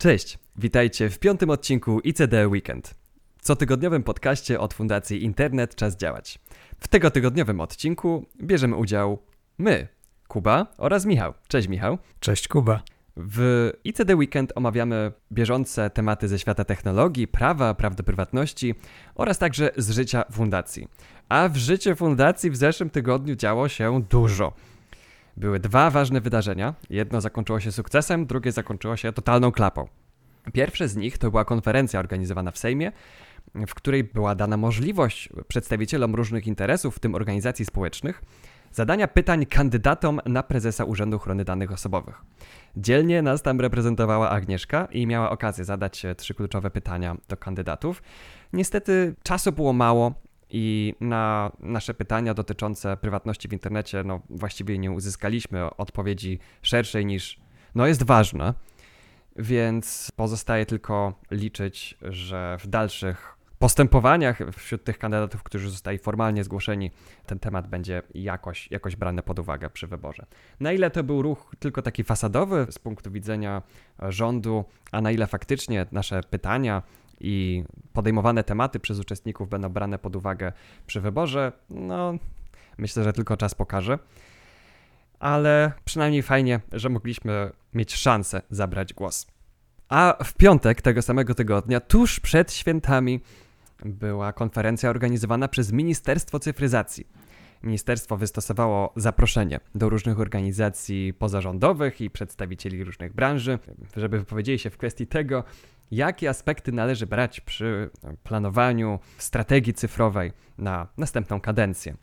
Cześć, witajcie w 5. odcinku ICD Weekend, cotygodniowym podcaście od Fundacji Internet Czas Działać. W tego tygodniowym odcinku bierzemy udział my, Kuba oraz Michał. Cześć Michał. Cześć Kuba. W ICD Weekend omawiamy bieżące tematy ze świata technologii, prawa, praw do prywatności oraz także z życia fundacji. A w życiu fundacji w zeszłym tygodniu działo się dużo. Były dwa ważne wydarzenia. Jedno zakończyło się sukcesem, drugie zakończyło się totalną klapą. Pierwsze z nich to była konferencja organizowana w Sejmie, w której była dana możliwość przedstawicielom różnych interesów, w tym organizacji społecznych, zadania pytań kandydatom na prezesa Urzędu Ochrony Danych Osobowych. Dzielnie nas tam reprezentowała Agnieszka i miała okazję zadać 3 kluczowe pytania do kandydatów. Niestety czasu było mało i na nasze pytania dotyczące prywatności w internecie właściwie nie uzyskaliśmy odpowiedzi szerszej niż jest ważna, więc pozostaje tylko liczyć, że w dalszych postępowaniach wśród tych kandydatów, którzy zostali formalnie zgłoszeni, ten temat będzie jakoś brany pod uwagę przy wyborze. Na ile to był ruch tylko taki fasadowy z punktu widzenia rządu, a na ile faktycznie nasze pytania i podejmowane tematy przez uczestników będą brane pod uwagę przy wyborze, myślę, że tylko czas pokaże. Ale przynajmniej fajnie, że mogliśmy mieć szansę zabrać głos. A w piątek tego samego tygodnia, tuż przed świętami, była konferencja organizowana przez Ministerstwo Cyfryzacji. Ministerstwo wystosowało zaproszenie do różnych organizacji pozarządowych i przedstawicieli różnych branży, żeby wypowiedzieli się w kwestii tego, jakie aspekty należy brać przy planowaniu strategii cyfrowej na następną kadencję.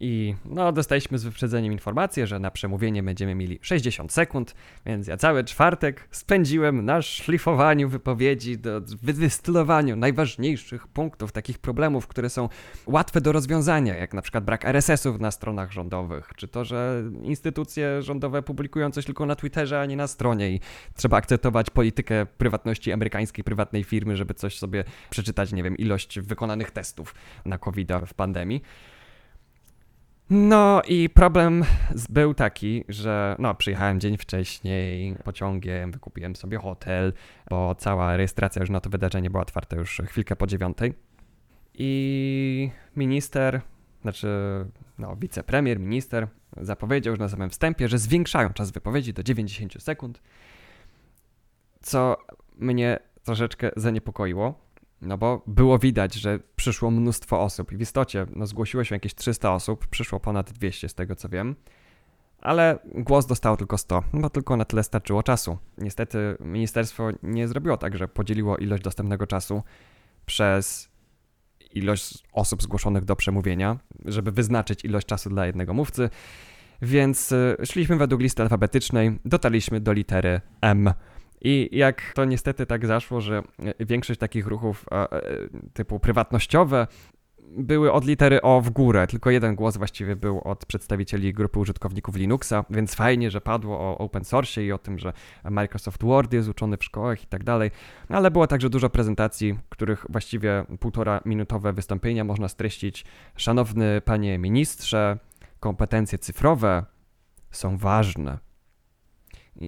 I dostaliśmy z wyprzedzeniem informację, że na przemówienie będziemy mieli 60 sekund, więc ja cały czwartek spędziłem na szlifowaniu wypowiedzi, wydystylowaniu najważniejszych punktów, takich problemów, które są łatwe do rozwiązania, jak na przykład brak RSS-ów na stronach rządowych, czy to, że instytucje rządowe publikują coś tylko na Twitterze, a nie na stronie i trzeba akceptować politykę prywatności amerykańskiej prywatnej firmy, żeby coś sobie przeczytać, ilość wykonanych testów na COVID-a w pandemii. I problem był taki, że przyjechałem dzień wcześniej pociągiem, wykupiłem sobie hotel, bo cała rejestracja już na to wydarzenie była otwarta już chwilkę po 9:00. I wicepremier, minister zapowiedział już na samym wstępie, że zwiększają czas wypowiedzi do 90 sekund, co mnie troszeczkę zaniepokoiło. Bo było widać, że przyszło mnóstwo osób i w istocie zgłosiło się jakieś 300 osób, przyszło ponad 200 z tego co wiem, ale głos dostało tylko 100, bo tylko na tyle starczyło czasu. Niestety ministerstwo nie zrobiło tak, że podzieliło ilość dostępnego czasu przez ilość osób zgłoszonych do przemówienia, żeby wyznaczyć ilość czasu dla jednego mówcy, więc szliśmy według listy alfabetycznej, dotarliśmy do litery M. I jak to niestety tak zaszło, że większość takich ruchów typu prywatnościowe były od litery O w górę. Tylko jeden głos właściwie był od przedstawicieli grupy użytkowników Linuxa, więc fajnie, że padło o open source i o tym, że Microsoft Word jest uczony w szkołach i tak dalej. Ale było także dużo prezentacji, których właściwie 1,5-minutowe wystąpienia można streścić. Szanowny panie ministrze, kompetencje cyfrowe są ważne.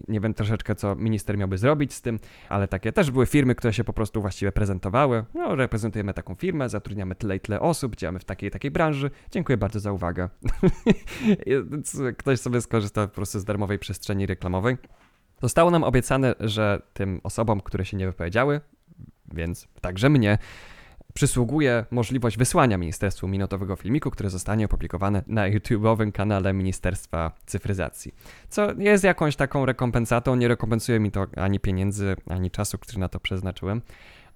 Nie wiem troszeczkę, co minister miałby zrobić z tym, ale takie też były firmy, które się po prostu właściwie prezentowały. Reprezentujemy taką firmę, zatrudniamy tyle i tyle osób, działamy w takiej i takiej branży. Dziękuję bardzo za uwagę. Ktoś sobie skorzysta po prostu z darmowej przestrzeni reklamowej. Zostało nam obiecane, że tym osobom, które się nie wypowiedziały, więc także mnie, przysługuje możliwość wysłania Ministerstwu minutowego filmiku, który zostanie opublikowany na YouTube'owym kanale Ministerstwa Cyfryzacji. Co jest jakąś taką rekompensatą, nie rekompensuje mi to ani pieniędzy, ani czasu, który na to przeznaczyłem,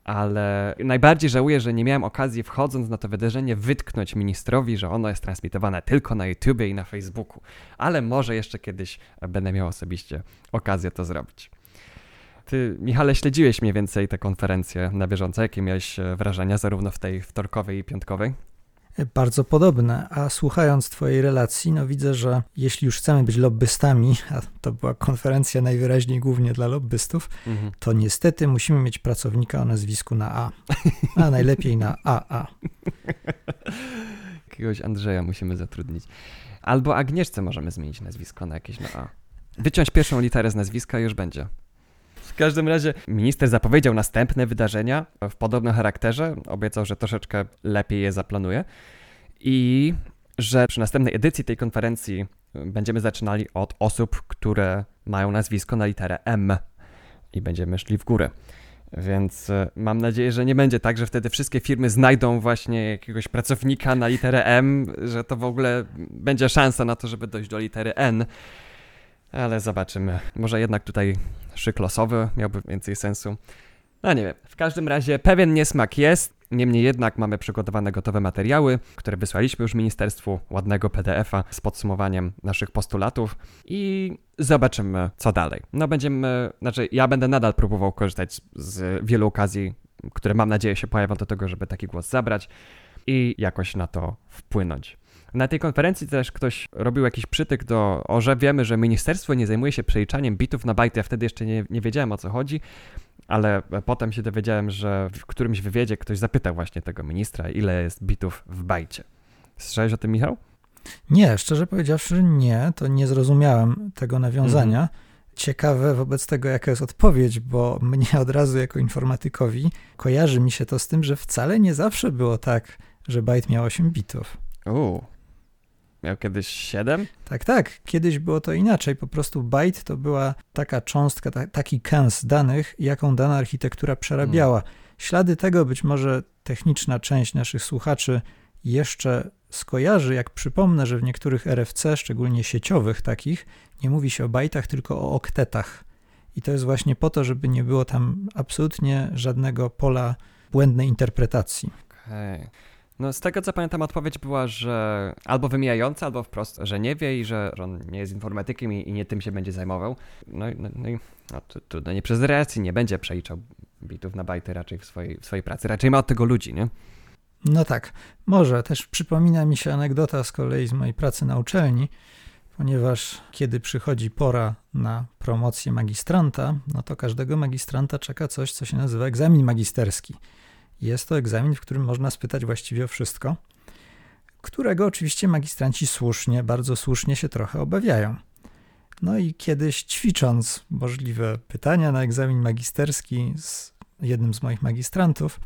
ale najbardziej żałuję, że nie miałem okazji, wchodząc na to wydarzenie, wytknąć ministrowi, że ono jest transmitowane tylko na YouTubie i na Facebooku, ale może jeszcze kiedyś będę miał osobiście okazję to zrobić. Ty, Michale, śledziłeś mniej więcej te konferencje na bieżąco. Jakie miałeś wrażenia zarówno w tej wtorkowej i piątkowej? Bardzo podobne, a słuchając twojej relacji, widzę, że jeśli już chcemy być lobbystami, a to była konferencja najwyraźniej głównie dla lobbystów, to niestety musimy mieć pracownika o nazwisku na A, a najlepiej na AA. Jakiegoś Andrzeja musimy zatrudnić. Albo Agnieszce możemy zmienić nazwisko na jakieś na A. Wyciąć pierwszą literę z nazwiska i już będzie. W każdym razie minister zapowiedział następne wydarzenia w podobnym charakterze. Obiecał, że troszeczkę lepiej je zaplanuje i że przy następnej edycji tej konferencji będziemy zaczynali od osób, które mają nazwisko na literę M i będziemy szli w górę. Więc mam nadzieję, że nie będzie tak, że wtedy wszystkie firmy znajdą właśnie jakiegoś pracownika na literę M, że to w ogóle będzie szansa na to, żeby dojść do litery N. Ale zobaczymy. Może jednak tutaj szyk losowy miałby więcej sensu. No nie wiem. W każdym razie pewien niesmak jest. Niemniej jednak mamy przygotowane gotowe materiały, które wysłaliśmy już ministerstwu, ładnego PDF-a z podsumowaniem naszych postulatów i zobaczymy, co dalej. No ja będę nadal próbował korzystać z wielu okazji, które mam nadzieję się pojawią do tego, żeby taki głos zabrać i jakoś na to wpłynąć. Na tej konferencji też ktoś robił jakiś przytyk że wiemy, że ministerstwo nie zajmuje się przeliczaniem bitów na bajty. Ja wtedy jeszcze nie wiedziałem, o co chodzi, ale potem się dowiedziałem, że w którymś wywiadzie ktoś zapytał właśnie tego ministra, ile jest bitów w bajcie. Słyszałeś o tym, Michał? Nie, szczerze powiedziawszy nie, to nie zrozumiałem tego nawiązania. Ciekawe wobec tego, jaka jest odpowiedź, bo mnie od razu jako informatykowi kojarzy mi się to z tym, że wcale nie zawsze było tak, że bajt miał 8 bitów. Miał kiedyś 7? Tak. Kiedyś było to inaczej. Po prostu bajt to była taka cząstka, taki kęs danych, jaką dana architektura przerabiała. Ślady tego być może techniczna część naszych słuchaczy jeszcze skojarzy. Jak przypomnę, że w niektórych RFC, szczególnie sieciowych takich, nie mówi się o bajtach, tylko o oktetach. I to jest właśnie po to, żeby nie było tam absolutnie żadnego pola błędnej interpretacji. Okej. No z tego co pamiętam odpowiedź była, że albo wymijająca, albo wprost, że nie wie i że on nie jest informatykiem i nie tym się będzie zajmował. Trudno nie przez reakcji, nie będzie przeliczał bitów na bajty raczej w swojej pracy. Raczej ma od tego ludzi, nie? No tak, może. Też przypomina mi się anegdota z kolei z mojej pracy na uczelni, ponieważ kiedy przychodzi pora na promocję magistranta, no to każdego magistranta czeka coś, co się nazywa egzamin magisterski. Jest to egzamin, w którym można spytać właściwie o wszystko, którego oczywiście magistranci słusznie, bardzo słusznie się trochę obawiają. No i kiedyś ćwicząc możliwe pytania na egzamin magisterski z jednym z moich magistrantów,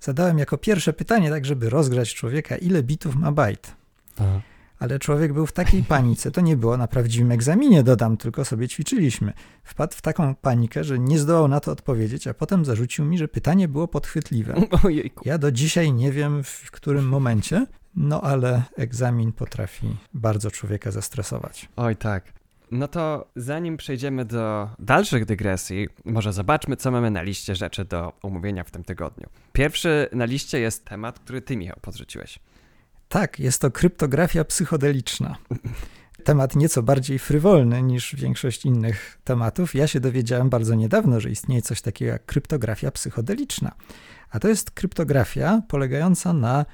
zadałem jako pierwsze pytanie, tak żeby rozgrać człowieka, ile bitów ma bajt. Aha. Ale człowiek był w takiej panice, to nie było na prawdziwym egzaminie, dodam, tylko sobie ćwiczyliśmy. Wpadł w taką panikę, że nie zdołał na to odpowiedzieć, a potem zarzucił mi, że pytanie było podchwytliwe. Ojejku. Ja do dzisiaj nie wiem, w którym momencie, no ale egzamin potrafi bardzo człowieka zestresować. Oj tak. No to zanim przejdziemy do dalszych dygresji, może zobaczmy, co mamy na liście rzeczy do omówienia w tym tygodniu. Pierwszy na liście jest temat, który ty, Michał, podrzuciłeś. Tak, jest to kryptografia psychodeliczna. Temat nieco bardziej frywolny niż większość innych tematów. Ja się dowiedziałem bardzo niedawno, że istnieje coś takiego jak kryptografia psychodeliczna. A to jest kryptografia polegająca na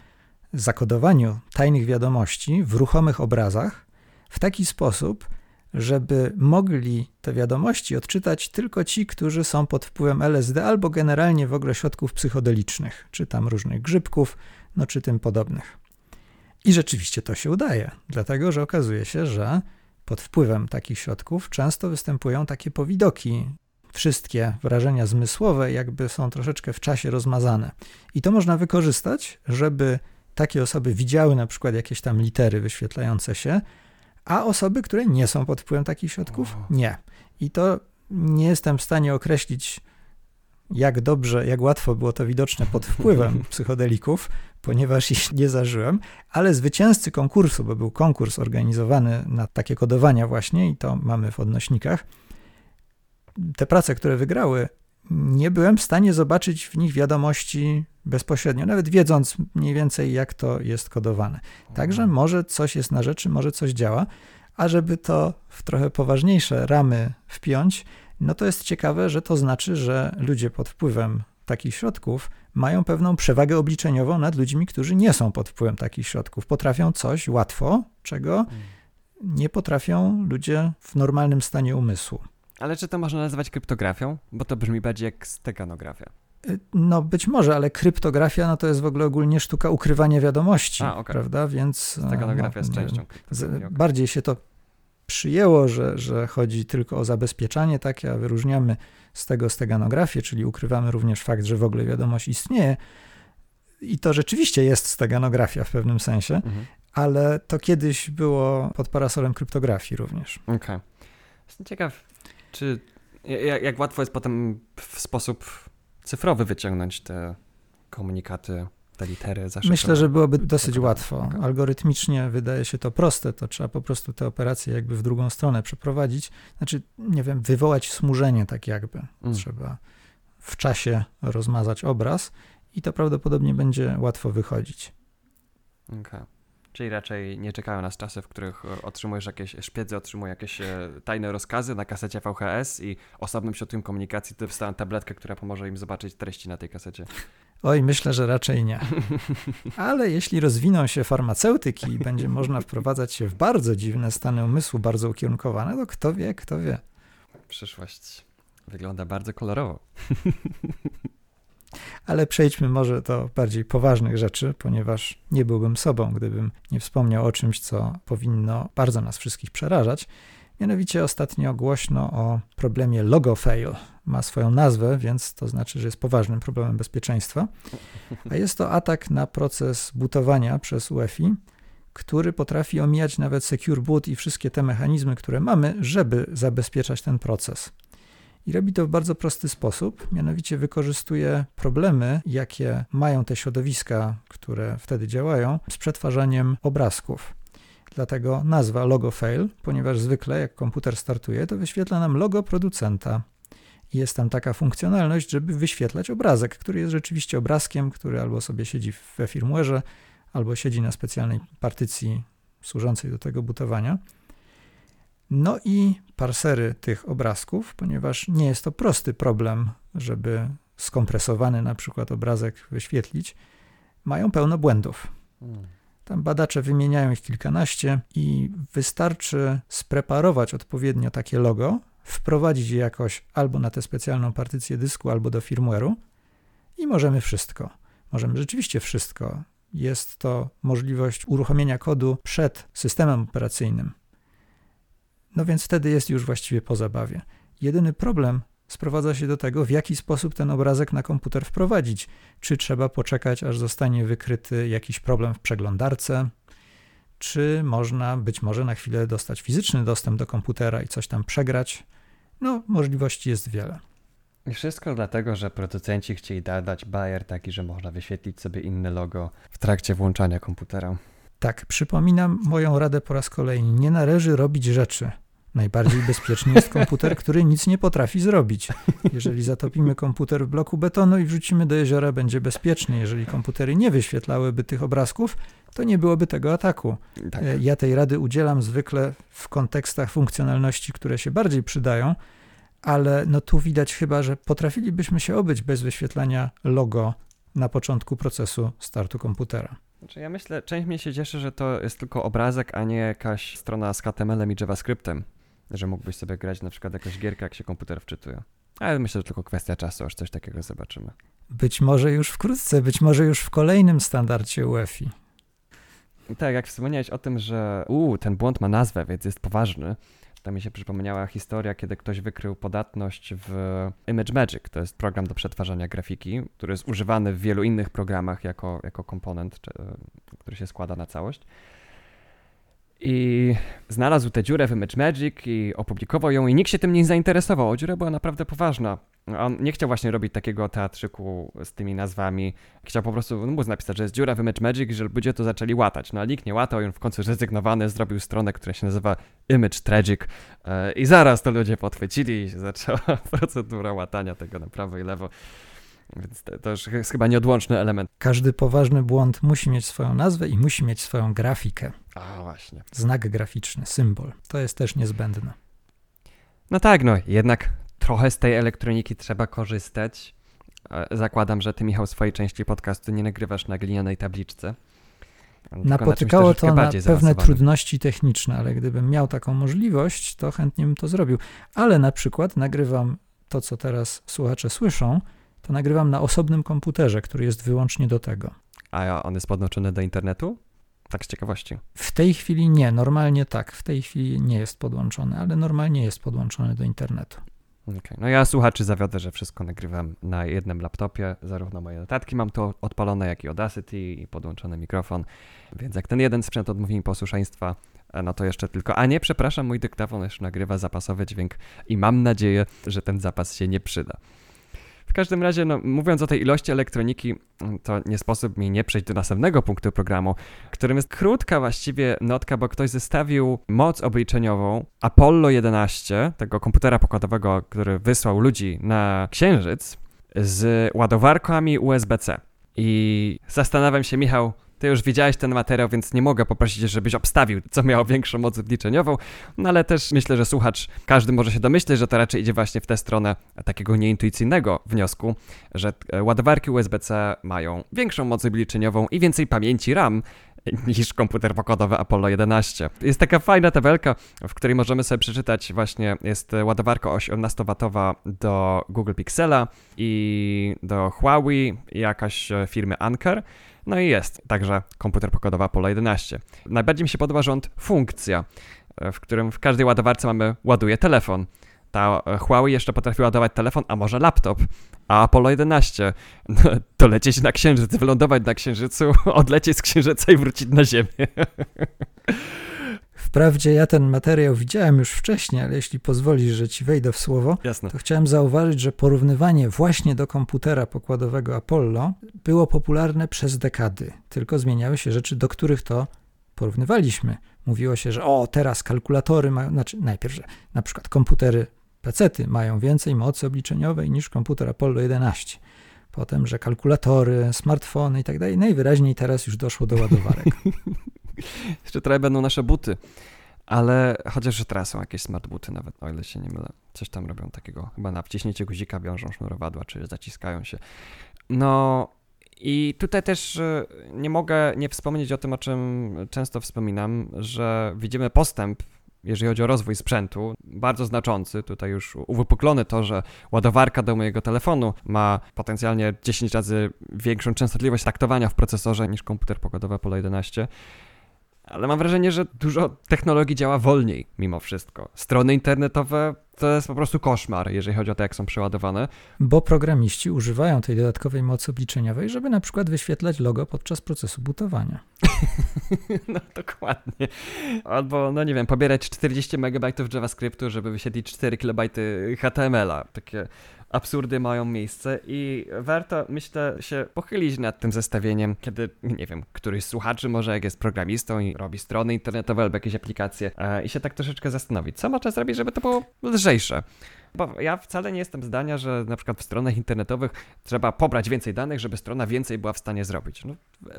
zakodowaniu tajnych wiadomości w ruchomych obrazach w taki sposób, żeby mogli te wiadomości odczytać tylko ci, którzy są pod wpływem LSD albo generalnie w ogóle środków psychodelicznych, czy tam różnych grzybków, czy tym podobnych. I rzeczywiście to się udaje, dlatego że okazuje się, że pod wpływem takich środków często występują takie powidoki. Wszystkie wrażenia zmysłowe jakby są troszeczkę w czasie rozmazane. I to można wykorzystać, żeby takie osoby widziały na przykład jakieś tam litery wyświetlające się, a osoby, które nie są pod wpływem takich środków, nie. I to nie jestem w stanie określić, jak łatwo było to widoczne pod wpływem psychodelików, ponieważ ich nie zażyłem, ale zwycięzcy konkursu, bo był konkurs organizowany na takie kodowania właśnie i to mamy w odnośnikach, te prace, które wygrały, nie byłem w stanie zobaczyć w nich wiadomości bezpośrednio, nawet wiedząc mniej więcej, jak to jest kodowane. Także może coś jest na rzeczy, może coś działa, a żeby to w trochę poważniejsze ramy wpiąć, no to jest ciekawe, że to znaczy, że ludzie pod wpływem takich środków mają pewną przewagę obliczeniową nad ludźmi, którzy nie są pod wpływem takich środków. Potrafią coś łatwo, czego nie potrafią ludzie w normalnym stanie umysłu. Ale czy to można nazywać kryptografią? Bo to brzmi bardziej jak steganografia. No być może, ale kryptografia to jest w ogóle ogólnie sztuka ukrywania wiadomości, prawda? Więc steganografia jest częścią. Bardziej się to przyjęło, że chodzi tylko o zabezpieczanie takie, a wyróżniamy z tego steganografię, czyli ukrywamy również fakt, że w ogóle wiadomość istnieje. I to rzeczywiście jest steganografia w pewnym sensie, ale to kiedyś było pod parasolem kryptografii również. Okej. Okay. Jestem ciekaw, czy jak łatwo jest potem w sposób cyfrowy wyciągnąć te komunikaty, te litery zaszyfrowane? Myślę, że byłoby dosyć łatwo. Algorytmicznie wydaje się to proste, to trzeba po prostu te operacje jakby w drugą stronę przeprowadzić. Znaczy, nie wiem, wywołać smużenie tak jakby. Trzeba w czasie rozmazać obraz i to prawdopodobnie będzie łatwo wychodzić. Okej. Okay. Czyli raczej nie czekają nas czasy, w których otrzymujesz jakieś, szpiedzy otrzymują jakieś tajne rozkazy na kasecie VHS i osobnym środkiem komunikacji to wstawiam tabletkę, która pomoże im zobaczyć treści na tej kasecie. Oj, myślę, że raczej nie. Ale jeśli rozwiną się farmaceutyki i będzie można wprowadzać się w bardzo dziwne stany umysłu, bardzo ukierunkowane, to kto wie, kto wie. Przyszłość wygląda bardzo kolorowo. Ale przejdźmy może do bardziej poważnych rzeczy, ponieważ nie byłbym sobą, gdybym nie wspomniał o czymś, co powinno bardzo nas wszystkich przerażać. Mianowicie ostatnio głośno o problemie logofail. Ma swoją nazwę, więc to znaczy, że jest poważnym problemem bezpieczeństwa. A jest to atak na proces bootowania przez UEFI, który potrafi omijać nawet Secure Boot i wszystkie te mechanizmy, które mamy, żeby zabezpieczać ten proces. I robi to w bardzo prosty sposób, mianowicie wykorzystuje problemy, jakie mają te środowiska, które wtedy działają, z przetwarzaniem obrazków. Dlatego nazwa logofail, ponieważ zwykle jak komputer startuje, to wyświetla nam logo producenta. Jest tam taka funkcjonalność, żeby wyświetlać obrazek, który jest rzeczywiście obrazkiem, który albo sobie siedzi we firmware'ze, albo siedzi na specjalnej partycji służącej do tego bootowania. No i parsery tych obrazków, ponieważ nie jest to prosty problem, żeby skompresowany na przykład obrazek wyświetlić, mają pełno błędów. Tam badacze wymieniają ich kilkanaście i wystarczy spreparować odpowiednio takie logo, wprowadzić je jakoś albo na tę specjalną partycję dysku, albo do firmware'u i możemy wszystko. Możemy rzeczywiście wszystko. Jest to możliwość uruchomienia kodu przed systemem operacyjnym. No więc wtedy jest już właściwie po zabawie. Jedyny problem sprowadza się do tego, w jaki sposób ten obrazek na komputer wprowadzić. Czy trzeba poczekać, aż zostanie wykryty jakiś problem w przeglądarce, czy można być może na chwilę dostać fizyczny dostęp do komputera i coś tam przegrać. No, możliwości jest wiele. I wszystko dlatego, że producenci chcieli dodać bajer taki, że można wyświetlić sobie inne logo w trakcie włączania komputera. Tak, przypominam moją radę po raz kolejny. Nie należy robić rzeczy. Najbardziej bezpieczny jest komputer, który nic nie potrafi zrobić. Jeżeli zatopimy komputer w bloku betonu i wrzucimy do jeziora, będzie bezpieczny. Jeżeli komputery nie wyświetlałyby tych obrazków, to nie byłoby tego ataku. Tak. Ja tej rady udzielam zwykle w kontekstach funkcjonalności, które się bardziej przydają, ale no tu widać chyba, że potrafilibyśmy się obyć bez wyświetlania logo na początku procesu startu komputera. Znaczy ja myślę, część mnie się cieszy, że to jest tylko obrazek, a nie jakaś strona z HTML-em i JavaScriptem, że mógłbyś sobie grać na przykład jakąś gierkę, jak się komputer wczytuje. Ale myślę, że tylko kwestia czasu, aż coś takiego zobaczymy. Być może już wkrótce, być może już w kolejnym standardzie UEFI. I tak, jak wspomniałeś o tym, że ten błąd ma nazwę, więc jest poważny, to mi się przypomniała historia, kiedy ktoś wykrył podatność w ImageMagick. To jest program do przetwarzania grafiki, który jest używany w wielu innych programach jako komponent, który się składa na całość. I znalazł tę dziurę w ImageMagick i opublikował ją i nikt się tym nie zainteresował. Dziura była naprawdę poważna. On nie chciał właśnie robić takiego teatrzyku z tymi nazwami. Chciał po prostu napisać, że jest dziura w ImageMagick i że ludzie to zaczęli łatać. No a nikt nie łatał i on w końcu zrezygnowany zrobił stronę, która się nazywa ImageTragic i zaraz to ludzie podchwycili i się zaczęła procedura łatania tego na prawo i lewo. Więc to już jest chyba nieodłączny element. Każdy poważny błąd musi mieć swoją nazwę i musi mieć swoją grafikę. A właśnie. Znak graficzny, symbol. To jest też niezbędne. No tak, no jednak trochę z tej elektroniki trzeba korzystać. Zakładam, że ty, Michał, swojej części podcastu nie nagrywasz na glinianej tabliczce. Napotykało na to na pewne trudności techniczne, ale gdybym miał taką możliwość, to chętnie bym to zrobił. Ale na przykład nagrywam to, co teraz słuchacze słyszą, to nagrywam na osobnym komputerze, który jest wyłącznie do tego. A on jest podłączony do internetu? tak z ciekawości. W tej chwili nie, normalnie tak, w tej chwili nie jest podłączony, ale normalnie jest podłączony do internetu. Okay. No ja słuchaczy zawiodę, że wszystko nagrywam na jednym laptopie, zarówno moje notatki mam tu odpalone, jak i Audacity i podłączony mikrofon, więc jak ten jeden sprzęt odmówi mi posłuszeństwa, no to jeszcze tylko, a nie, przepraszam, mój dyktafon jeszcze nagrywa zapasowy dźwięk i mam nadzieję, że ten zapas się nie przyda. W każdym razie, no, mówiąc o tej ilości elektroniki, to nie sposób mi nie przejść do następnego punktu programu, którym jest krótka właściwie notka, bo ktoś zestawił moc obliczeniową Apollo 11, tego komputera pokładowego, który wysłał ludzi na Księżyc, z ładowarkami USB-C. I zastanawiam się, Michał, ty już widziałeś ten materiał, więc nie mogę poprosić, żebyś obstawił, co miało większą moc obliczeniową, no ale też myślę, że słuchacz, każdy może się domyśleć, że to raczej idzie właśnie w tę stronę takiego nieintuicyjnego wniosku, że ładowarki USB-C mają większą moc obliczeniową i więcej pamięci RAM niż komputer pokładowy Apollo 11. Jest taka fajna tabelka, w której możemy sobie przeczytać właśnie, jest ładowarka 18-watowa do Google Pixela i do Huawei i jakaś firmy Anker. No i jest także komputer pokładowy Apollo 11. Najbardziej mi się podoba rząd funkcja, w którym w każdej ładowarce mamy ładuje telefon. Ta Huawei jeszcze potrafi ładować telefon, a może laptop, a Apollo 11 to lecieć na Księżyc, wylądować na Księżycu, odlecieć z Księżyca i wrócić na Ziemię. Wprawdzie ja ten materiał widziałem już wcześniej, ale jeśli pozwolisz, że ci wejdę w słowo, jasne, to chciałem zauważyć, że porównywanie właśnie do komputera pokładowego Apollo było popularne przez dekady, tylko zmieniały się rzeczy, do których to porównywaliśmy. Mówiło się, że teraz kalkulatory mają, znaczy najpierw, że na przykład komputery pecety mają więcej mocy obliczeniowej niż komputer Apollo 11. Potem, że kalkulatory, smartfony i tak dalej. Najwyraźniej teraz już doszło do ładowarek. Jeszcze trochę będą nasze buty, ale chociaż teraz są jakieś smart buty nawet, o ile się nie mylę. Coś tam robią takiego, chyba na wciśnięcie guzika wiążą sznurowadła, czy zaciskają się. No i tutaj też nie mogę nie wspomnieć o tym, o czym często wspominam, że widzimy postęp, jeżeli chodzi o rozwój sprzętu, bardzo znaczący, tutaj już uwypuklone to, że ładowarka do mojego telefonu ma potencjalnie 10 razy większą częstotliwość taktowania w procesorze niż komputer pokładowy Apollo 11, ale mam wrażenie, że dużo technologii działa wolniej mimo wszystko. Strony internetowe to jest po prostu koszmar, jeżeli chodzi o to, jak są przeładowane. Bo programiści używają tej dodatkowej mocy obliczeniowej, żeby na przykład wyświetlać logo podczas procesu bootowania. No dokładnie. Albo, no nie wiem, pobierać 40 MB JavaScriptu, żeby wyświetlić 4 KB HTML-a. Takie absurdy mają miejsce i warto, myślę, się pochylić nad tym zestawieniem, kiedy, nie wiem, któryś z słuchaczy może, jak jest programistą i robi strony internetowe albo jakieś aplikacje i się tak troszeczkę zastanowić, co można zrobić, żeby to było lżejsze. Bo ja wcale nie jestem zdania, że na przykład w stronach internetowych trzeba pobrać więcej danych, żeby strona więcej była w stanie zrobić. No,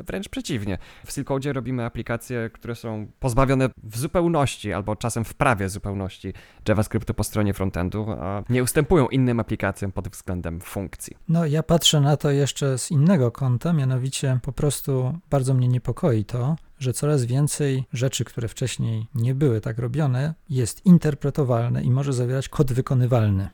wręcz przeciwnie. W Silcodzie robimy aplikacje, które są pozbawione w zupełności, albo czasem w prawie zupełności JavaScriptu po stronie frontendu, a nie ustępują innym aplikacjom pod względem funkcji. No ja patrzę na to jeszcze z innego kąta, mianowicie po prostu bardzo mnie niepokoi to, że coraz więcej rzeczy, które wcześniej nie były tak robione, jest interpretowalne i może zawierać kod wykonywalny.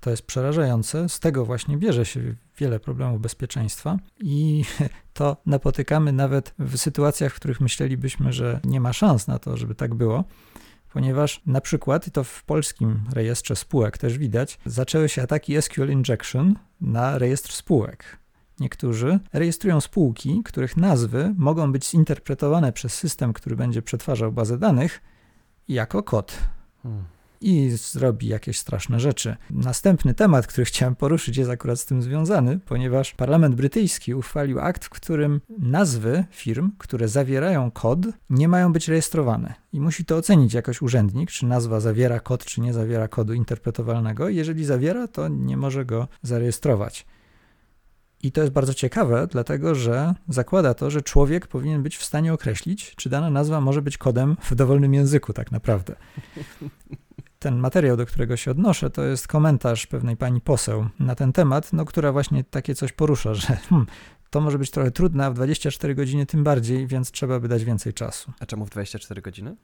To jest przerażające, z tego właśnie bierze się wiele problemów bezpieczeństwa i to napotykamy nawet w sytuacjach, w których myślelibyśmy, że nie ma szans na to, żeby tak było, ponieważ na przykład, i to w polskim rejestrze spółek też widać, zaczęły się ataki SQL injection na rejestr spółek. Niektórzy rejestrują spółki, których nazwy mogą być zinterpretowane przez system, który będzie przetwarzał bazę danych, jako kod. I zrobi jakieś straszne rzeczy. Następny temat, który chciałem poruszyć, jest akurat z tym związany, ponieważ Parlament Brytyjski uchwalił akt, w którym nazwy firm, które zawierają kod, nie mają być rejestrowane. I musi to ocenić jakoś urzędnik, czy nazwa zawiera kod, czy nie zawiera kodu interpretowalnego. Jeżeli zawiera, to nie może go zarejestrować. I to jest bardzo ciekawe, dlatego że zakłada to, że człowiek powinien być w stanie określić, czy dana nazwa może być kodem w dowolnym języku tak naprawdę. Ten materiał, do którego się odnoszę, to jest komentarz pewnej pani poseł na ten temat, no, która właśnie takie coś porusza, że to może być trochę trudne, a w 24 godziny tym bardziej, więc trzeba by dać więcej czasu. A czemu w 24 godziny?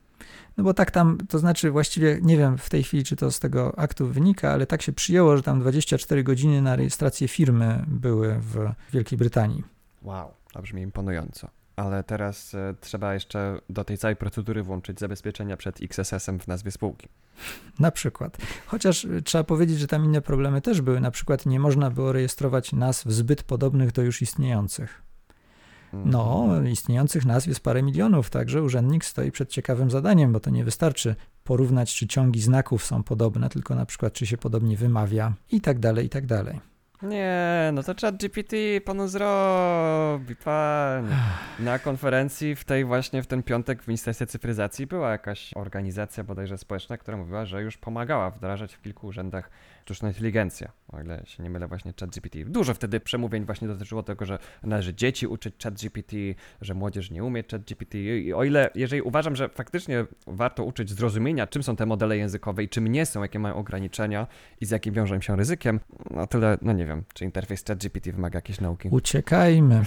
No bo tak tam, to znaczy właściwie, nie wiem w tej chwili, czy to z tego aktu wynika, ale tak się przyjęło, że tam 24 godziny na rejestrację firmy były w Wielkiej Brytanii. Wow, to brzmi imponująco. ale teraz trzeba jeszcze do tej całej procedury włączyć zabezpieczenia przed XSS-em w nazwie spółki. Na przykład. Chociaż trzeba powiedzieć, że tam inne problemy też były. Na przykład nie można było rejestrować nazw zbyt podobnych do już istniejących. No, istniejących nazw jest parę milionów, także urzędnik stoi przed ciekawym zadaniem, bo to nie wystarczy porównać, czy ciągi znaków są podobne, tylko na przykład, czy się podobnie wymawia i tak dalej, i tak dalej. Nie, no to ChatGPT panu zrobi, panie. Na konferencji w ten piątek w Ministerstwie Cyfryzacji była jakaś organizacja bodajże społeczna, która mówiła, że już pomagała wdrażać w kilku urzędach sztuczną inteligencję, o ile się nie mylę właśnie ChatGPT. Dużo wtedy przemówień właśnie dotyczyło tego, że należy dzieci uczyć ChatGPT, że młodzież nie umie ChatGPT i jeżeli uważam, że faktycznie warto uczyć zrozumienia, czym są te modele językowe i czym nie są, jakie mają ograniczenia i z jakim wiążą się ryzykiem, no tyle, no nie wiem, czy interfejs ChatGPT wymaga jakiejś nauki. Uciekajmy.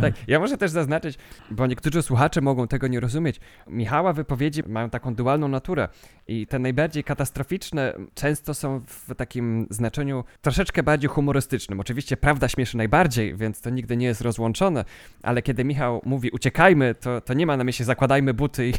Tak, ja muszę też zaznaczyć, bo niektórzy słuchacze mogą tego nie rozumieć. Michała wypowiedzi mają taką dualną naturę i te najbardziej katastroficzne często są w takim znaczeniu troszeczkę bardziej humorystycznym. Oczywiście prawda śmieszy najbardziej, więc to nigdy nie jest rozłączone, ale kiedy Michał mówi uciekajmy, to nie ma na myśli zakładajmy buty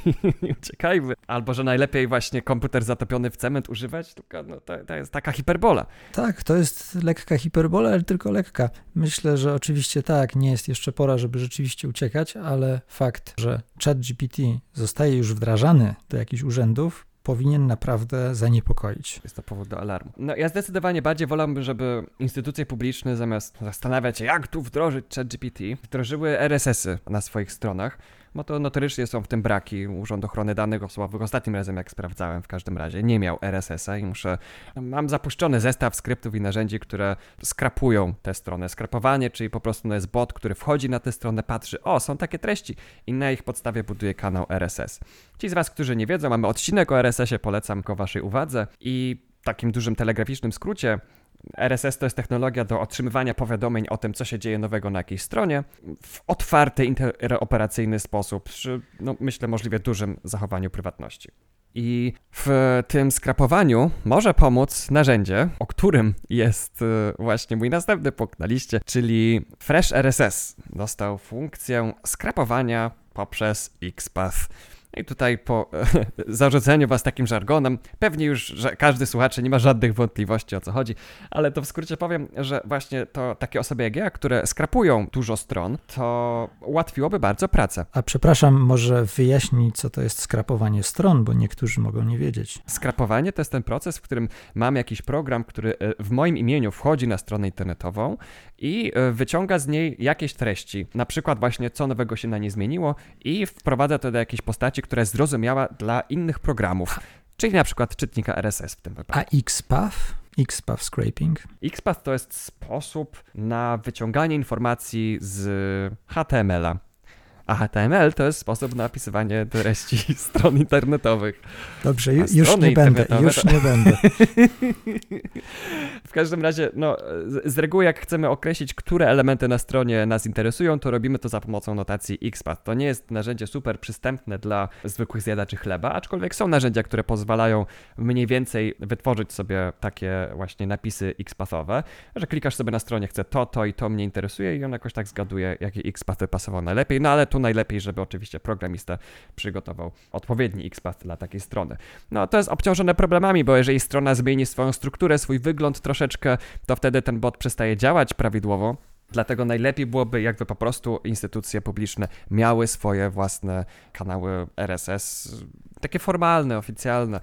i uciekajmy. Albo, że najlepiej właśnie komputer zatopiony w cement używać, tylko no, to jest taka hiperbola. Tak, to jest lekka hiperbola, ale tylko lekka. Myślę, że oczywiście tak. Nie jest jeszcze pora, żeby rzeczywiście uciekać, ale fakt, że ChatGPT zostaje już wdrażany do jakichś urzędów, powinien naprawdę zaniepokoić. Jest to powód do alarmu. No ja zdecydowanie bardziej wolałbym, żeby instytucje publiczne zamiast zastanawiać się, jak tu wdrożyć ChatGPT, wdrożyły RSS-y na swoich stronach, bo to notorycznie są w tym braki. Urząd Ochrony Danych Osobowych ostatnim razem, jak sprawdzałem w każdym razie, nie miał RSS-a i mam zapuszczony zestaw skryptów i narzędzi, które skrapują tę stronę. Skrapowanie, czyli po prostu no jest bot, który wchodzi na tę stronę, patrzy, o, są takie treści i na ich podstawie buduje kanał RSS. Ci z was, którzy nie wiedzą, mamy odcinek o RSS-ie, polecam go waszej uwadze i w takim dużym telegraficznym skrócie RSS to jest technologia do otrzymywania powiadomień o tym, co się dzieje nowego na jakiejś stronie w otwarty, interoperacyjny sposób, przy, no, myślę, możliwie dużym zachowaniu prywatności. I w tym skrapowaniu może pomóc narzędzie, o którym jest właśnie mój następny punkt na liście, czyli Fresh RSS. Dostał funkcję skrapowania poprzez XPath. I tutaj po zarzuceniu was takim żargonem, pewnie już że każdy słuchacz nie ma żadnych wątpliwości, o co chodzi, ale to w skrócie powiem, że właśnie to takie osoby jak ja, które skrapują dużo stron, to ułatwiłoby bardzo pracę. A przepraszam, może wyjaśnij, co to jest skrapowanie stron, bo niektórzy mogą nie wiedzieć. Skrapowanie to jest ten proces, w którym mam jakiś program, który w moim imieniu wchodzi na stronę internetową i wyciąga z niej jakieś treści, na przykład właśnie co nowego się na nie zmieniło i wprowadza to do jakiejś postaci, która jest zrozumiała dla innych programów, czyli na przykład czytnika RSS w tym wypadku. A XPath? XPath scraping? XPath to jest sposób na wyciąganie informacji z HTML-a, a HTML to jest sposób na opisywanie treści stron internetowych. Dobrze, już nie będę. W każdym razie, no, z reguły jak chcemy określić, które elementy na stronie nas interesują, to robimy to za pomocą notacji XPath. To nie jest narzędzie super przystępne dla zwykłych zjadaczy chleba, aczkolwiek są narzędzia, które pozwalają mniej więcej wytworzyć sobie takie właśnie napisy XPathowe, że klikasz sobie na stronie, chcę to i to mnie interesuje i on jakoś tak zgaduje, jaki XPath by pasował najlepiej, no ale tu najlepiej, żeby oczywiście programista przygotował odpowiedni XPath dla takiej strony. No to jest obciążone problemami, bo jeżeli strona zmieni swoją strukturę, swój wygląd troszeczkę, to wtedy ten bot przestaje działać prawidłowo. Dlatego najlepiej byłoby, jakby po prostu instytucje publiczne miały swoje własne kanały RSS, takie formalne, oficjalne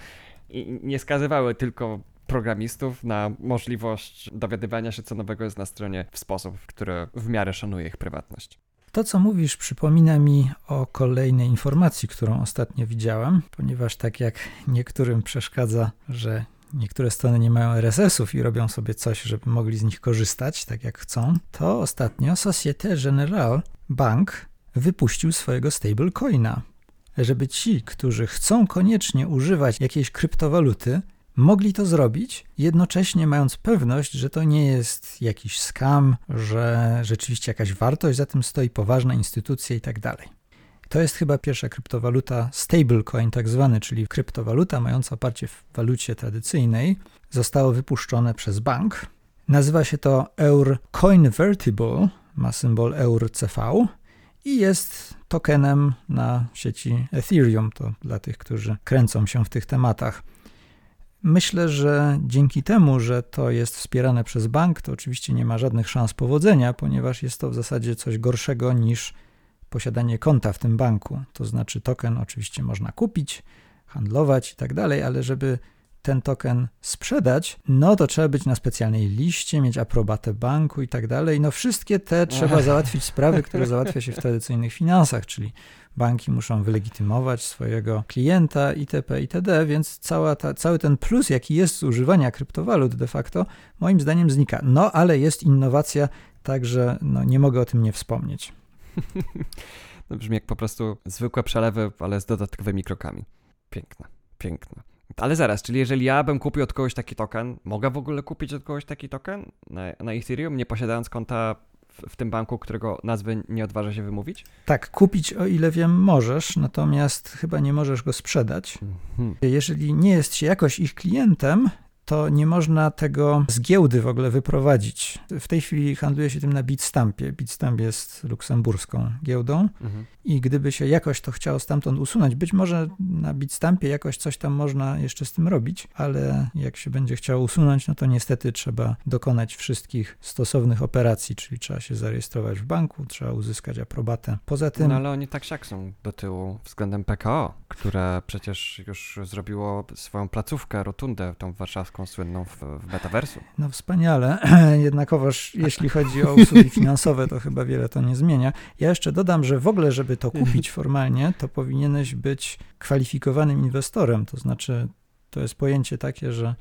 i nie skazywały tylko programistów na możliwość dowiadywania się, co nowego jest na stronie w sposób, który w miarę szanuje ich prywatność. To, co mówisz, przypomina mi o kolejnej informacji, którą ostatnio widziałem, ponieważ tak jak niektórym przeszkadza, że niektóre strony nie mają RSS-ów i robią sobie coś, żeby mogli z nich korzystać tak jak chcą, to ostatnio Société Générale Bank wypuścił swojego stablecoina, żeby ci, którzy chcą koniecznie używać jakiejś kryptowaluty, mogli to zrobić, jednocześnie mając pewność, że to nie jest jakiś scam, że rzeczywiście jakaś wartość za tym stoi, poważne instytucje i tak dalej. To jest chyba pierwsza kryptowaluta stablecoin tak zwany, czyli kryptowaluta mająca oparcie w walucie tradycyjnej, zostało wypuszczone przez bank. Nazywa się to EUR Coinvertible, ma symbol EURCV i jest tokenem na sieci Ethereum, to dla tych, którzy kręcą się w tych tematach. Myślę, że dzięki temu, że to jest wspierane przez bank, to oczywiście nie ma żadnych szans powodzenia, ponieważ jest to w zasadzie coś gorszego niż posiadanie konta w tym banku. To znaczy token oczywiście można kupić, handlować i tak dalej, ale żeby ten token sprzedać, no to trzeba być na specjalnej liście, mieć aprobatę banku i tak dalej. No wszystkie te trzeba załatwić sprawy, które załatwia się w tradycyjnych finansach, czyli banki muszą wylegitymować swojego klienta itp. itd., więc cały ten plus, jaki jest z używania kryptowalut de facto, moim zdaniem znika. No ale jest innowacja, także no, nie mogę o tym nie wspomnieć. To brzmi jak po prostu zwykłe przelewy, ale z dodatkowymi krokami. Piękne, piękne. Ale zaraz, czyli jeżeli ja bym kupił od kogoś taki token, mogę w ogóle kupić od kogoś taki token na Ethereum, nie posiadając konta w tym banku, którego nazwy nie odważa się wymówić? Tak, kupić o ile wiem możesz, natomiast chyba nie możesz go sprzedać. Jeżeli nie jest się jakoś ich klientem, to nie można tego z giełdy w ogóle wyprowadzić. W tej chwili handluje się tym na Bitstampie. Bitstamp jest luksemburską giełdą i gdyby się jakoś to chciało stamtąd usunąć, być może na Bitstampie jakoś coś tam można jeszcze z tym robić, ale jak się będzie chciało usunąć, no to niestety trzeba dokonać wszystkich stosownych operacji, czyli trzeba się zarejestrować w banku, trzeba uzyskać aprobatę. Poza tym... No ale oni tak siak są do tyłu względem PKO, które przecież już zrobiło swoją placówkę, rotundę tą warszawską, słynną w metaversu. No wspaniale, jednakowoż jeśli chodzi o usługi finansowe, to chyba wiele to nie zmienia. Ja jeszcze dodam, że w ogóle, żeby to kupić formalnie, to powinieneś być kwalifikowanym inwestorem, to znaczy to jest pojęcie takie, że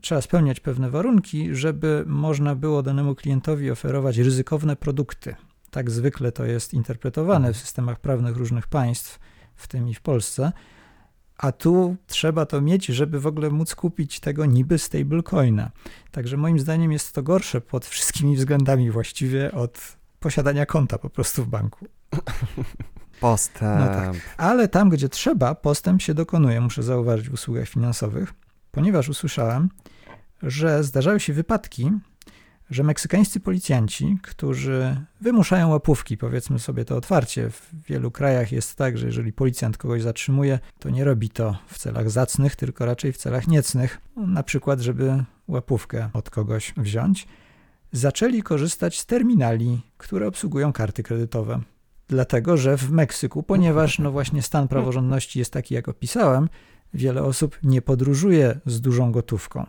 trzeba spełniać pewne warunki, żeby można było danemu klientowi oferować ryzykowne produkty. Tak zwykle to jest interpretowane w systemach prawnych różnych państw, w tym i w Polsce. A tu trzeba to mieć, żeby w ogóle móc kupić tego niby stablecoina. Także moim zdaniem jest to gorsze pod wszystkimi względami właściwie od posiadania konta po prostu w banku. Postęp. No tak. Ale tam, gdzie trzeba, postęp się dokonuje, muszę zauważyć, w usługach finansowych, ponieważ usłyszałem, że zdarzały się wypadki, że meksykańscy policjanci, którzy wymuszają łapówki, powiedzmy sobie to otwarcie, w wielu krajach jest tak, że jeżeli policjant kogoś zatrzymuje, to nie robi to w celach zacnych, tylko raczej w celach niecnych, na przykład żeby łapówkę od kogoś wziąć, zaczęli korzystać z terminali, które obsługują karty kredytowe. Dlatego, że w Meksyku, ponieważ no właśnie stan praworządności jest taki, jak opisałem, wiele osób nie podróżuje z dużą gotówką.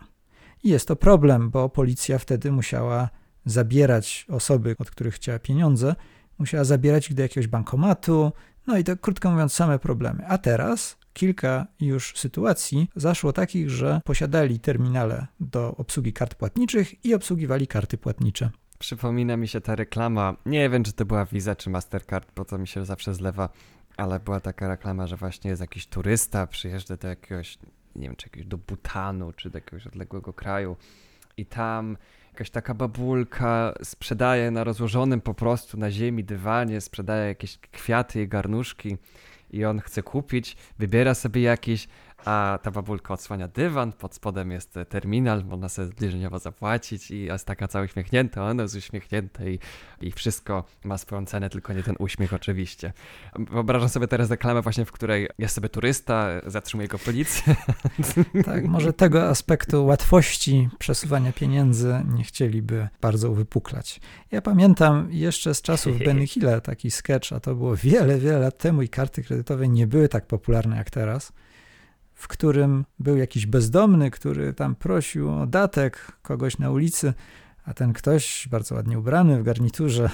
I jest to problem, bo policja wtedy musiała zabierać osoby, od których chciała pieniądze, musiała zabierać ich do jakiegoś bankomatu, no i to krótko mówiąc same problemy. A teraz kilka już sytuacji zaszło takich, że posiadali terminale do obsługi kart płatniczych i obsługiwali karty płatnicze. Przypomina mi się ta reklama, nie wiem czy to była Visa czy Mastercard, bo to mi się zawsze zlewa, ale była taka reklama, że właśnie jest jakiś turysta, przyjeżdża do jakiegoś... nie wiem, czy do Butanu, czy do jakiegoś odległego kraju i tam jakaś taka babulka sprzedaje na rozłożonym po prostu na ziemi dywanie, sprzedaje jakieś kwiaty i garnuszki i on chce kupić, wybiera sobie jakiś, a ta babulka odsłania dywan, pod spodem jest terminal, można sobie zbliżeniowo zapłacić i jest taka cała uśmiechnięta, ona jest uśmiechnięta i wszystko ma swoją cenę, tylko nie ten uśmiech oczywiście. Wyobrażam sobie teraz reklamę właśnie, w której jest sobie turysta, zatrzymuje go policja. Tak, może tego aspektu łatwości przesuwania pieniędzy nie chcieliby bardzo uwypuklać. Ja pamiętam jeszcze z czasów Benny Hilla taki sketch, a to było wiele, wiele lat temu i karty kredytowe nie były tak popularne jak teraz, w którym był jakiś bezdomny, który tam prosił o datek kogoś na ulicy, a ten ktoś bardzo ładnie ubrany w garniturze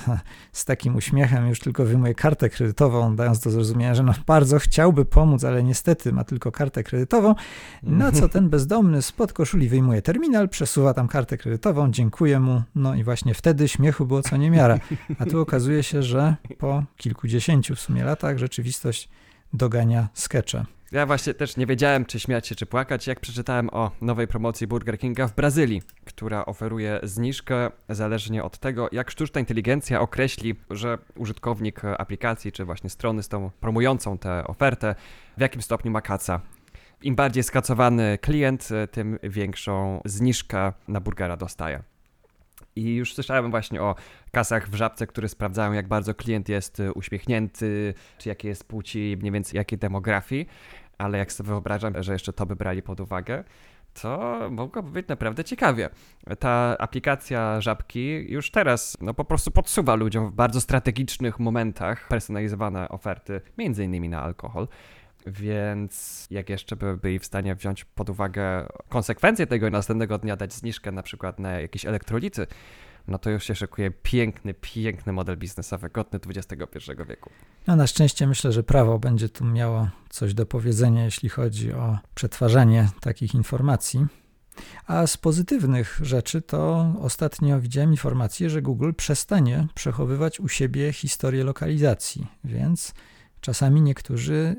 z takim uśmiechem już tylko wyjmuje kartę kredytową, dając do zrozumienia, że no bardzo chciałby pomóc, ale niestety ma tylko kartę kredytową, na co ten bezdomny spod koszuli wyjmuje terminal, przesuwa tam kartę kredytową, dziękuję mu, no i właśnie wtedy śmiechu było co niemiara. A tu okazuje się, że po kilkudziesięciu w sumie latach rzeczywistość dogania skecze. Ja właśnie też nie wiedziałem, czy śmiać się, czy płakać, jak przeczytałem o nowej promocji Burger Kinga w Brazylii, która oferuje zniżkę zależnie od tego, jak sztuczna inteligencja określi, że użytkownik aplikacji, czy właśnie strony z tą promującą tę ofertę, w jakim stopniu ma kaca. Im bardziej skacowany klient, tym większą zniżkę na burgera dostaje. I już słyszałem właśnie o kasach w Żabce, które sprawdzają, jak bardzo klient jest uśmiechnięty, czy jakie jest płci, mniej więcej jakiej demografii, ale jak sobie wyobrażam, że jeszcze to by brali pod uwagę, to mogłoby być naprawdę ciekawie. Ta aplikacja Żabki już teraz po prostu podsuwa ludziom w bardzo strategicznych momentach personalizowane oferty, między innymi na alkohol. Więc jak jeszcze byli w stanie wziąć pod uwagę konsekwencje tego i następnego dnia dać zniżkę na przykład na jakieś elektrolity, no to już się szykuje piękny model biznesowy godny XXI wieku. No na szczęście myślę, że prawo będzie tu miało coś do powiedzenia, jeśli chodzi o przetwarzanie takich informacji. A z pozytywnych rzeczy to ostatnio widziałem informację, że Google przestanie przechowywać u siebie historię lokalizacji, więc czasami niektórzy...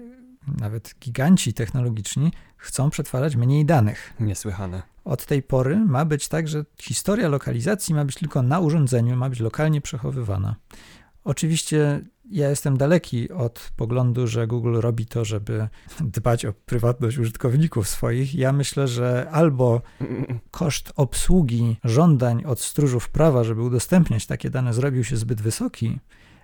Nawet giganci technologiczni chcą przetwarzać mniej danych. Niesłychane. Od tej pory ma być tak, że historia lokalizacji ma być tylko na urządzeniu, ma być lokalnie przechowywana. Oczywiście ja jestem daleki od poglądu, że Google robi to, żeby dbać o prywatność użytkowników swoich. Ja myślę, że albo koszt obsługi żądań od stróżów prawa, żeby udostępniać takie dane, zrobił się zbyt wysoki,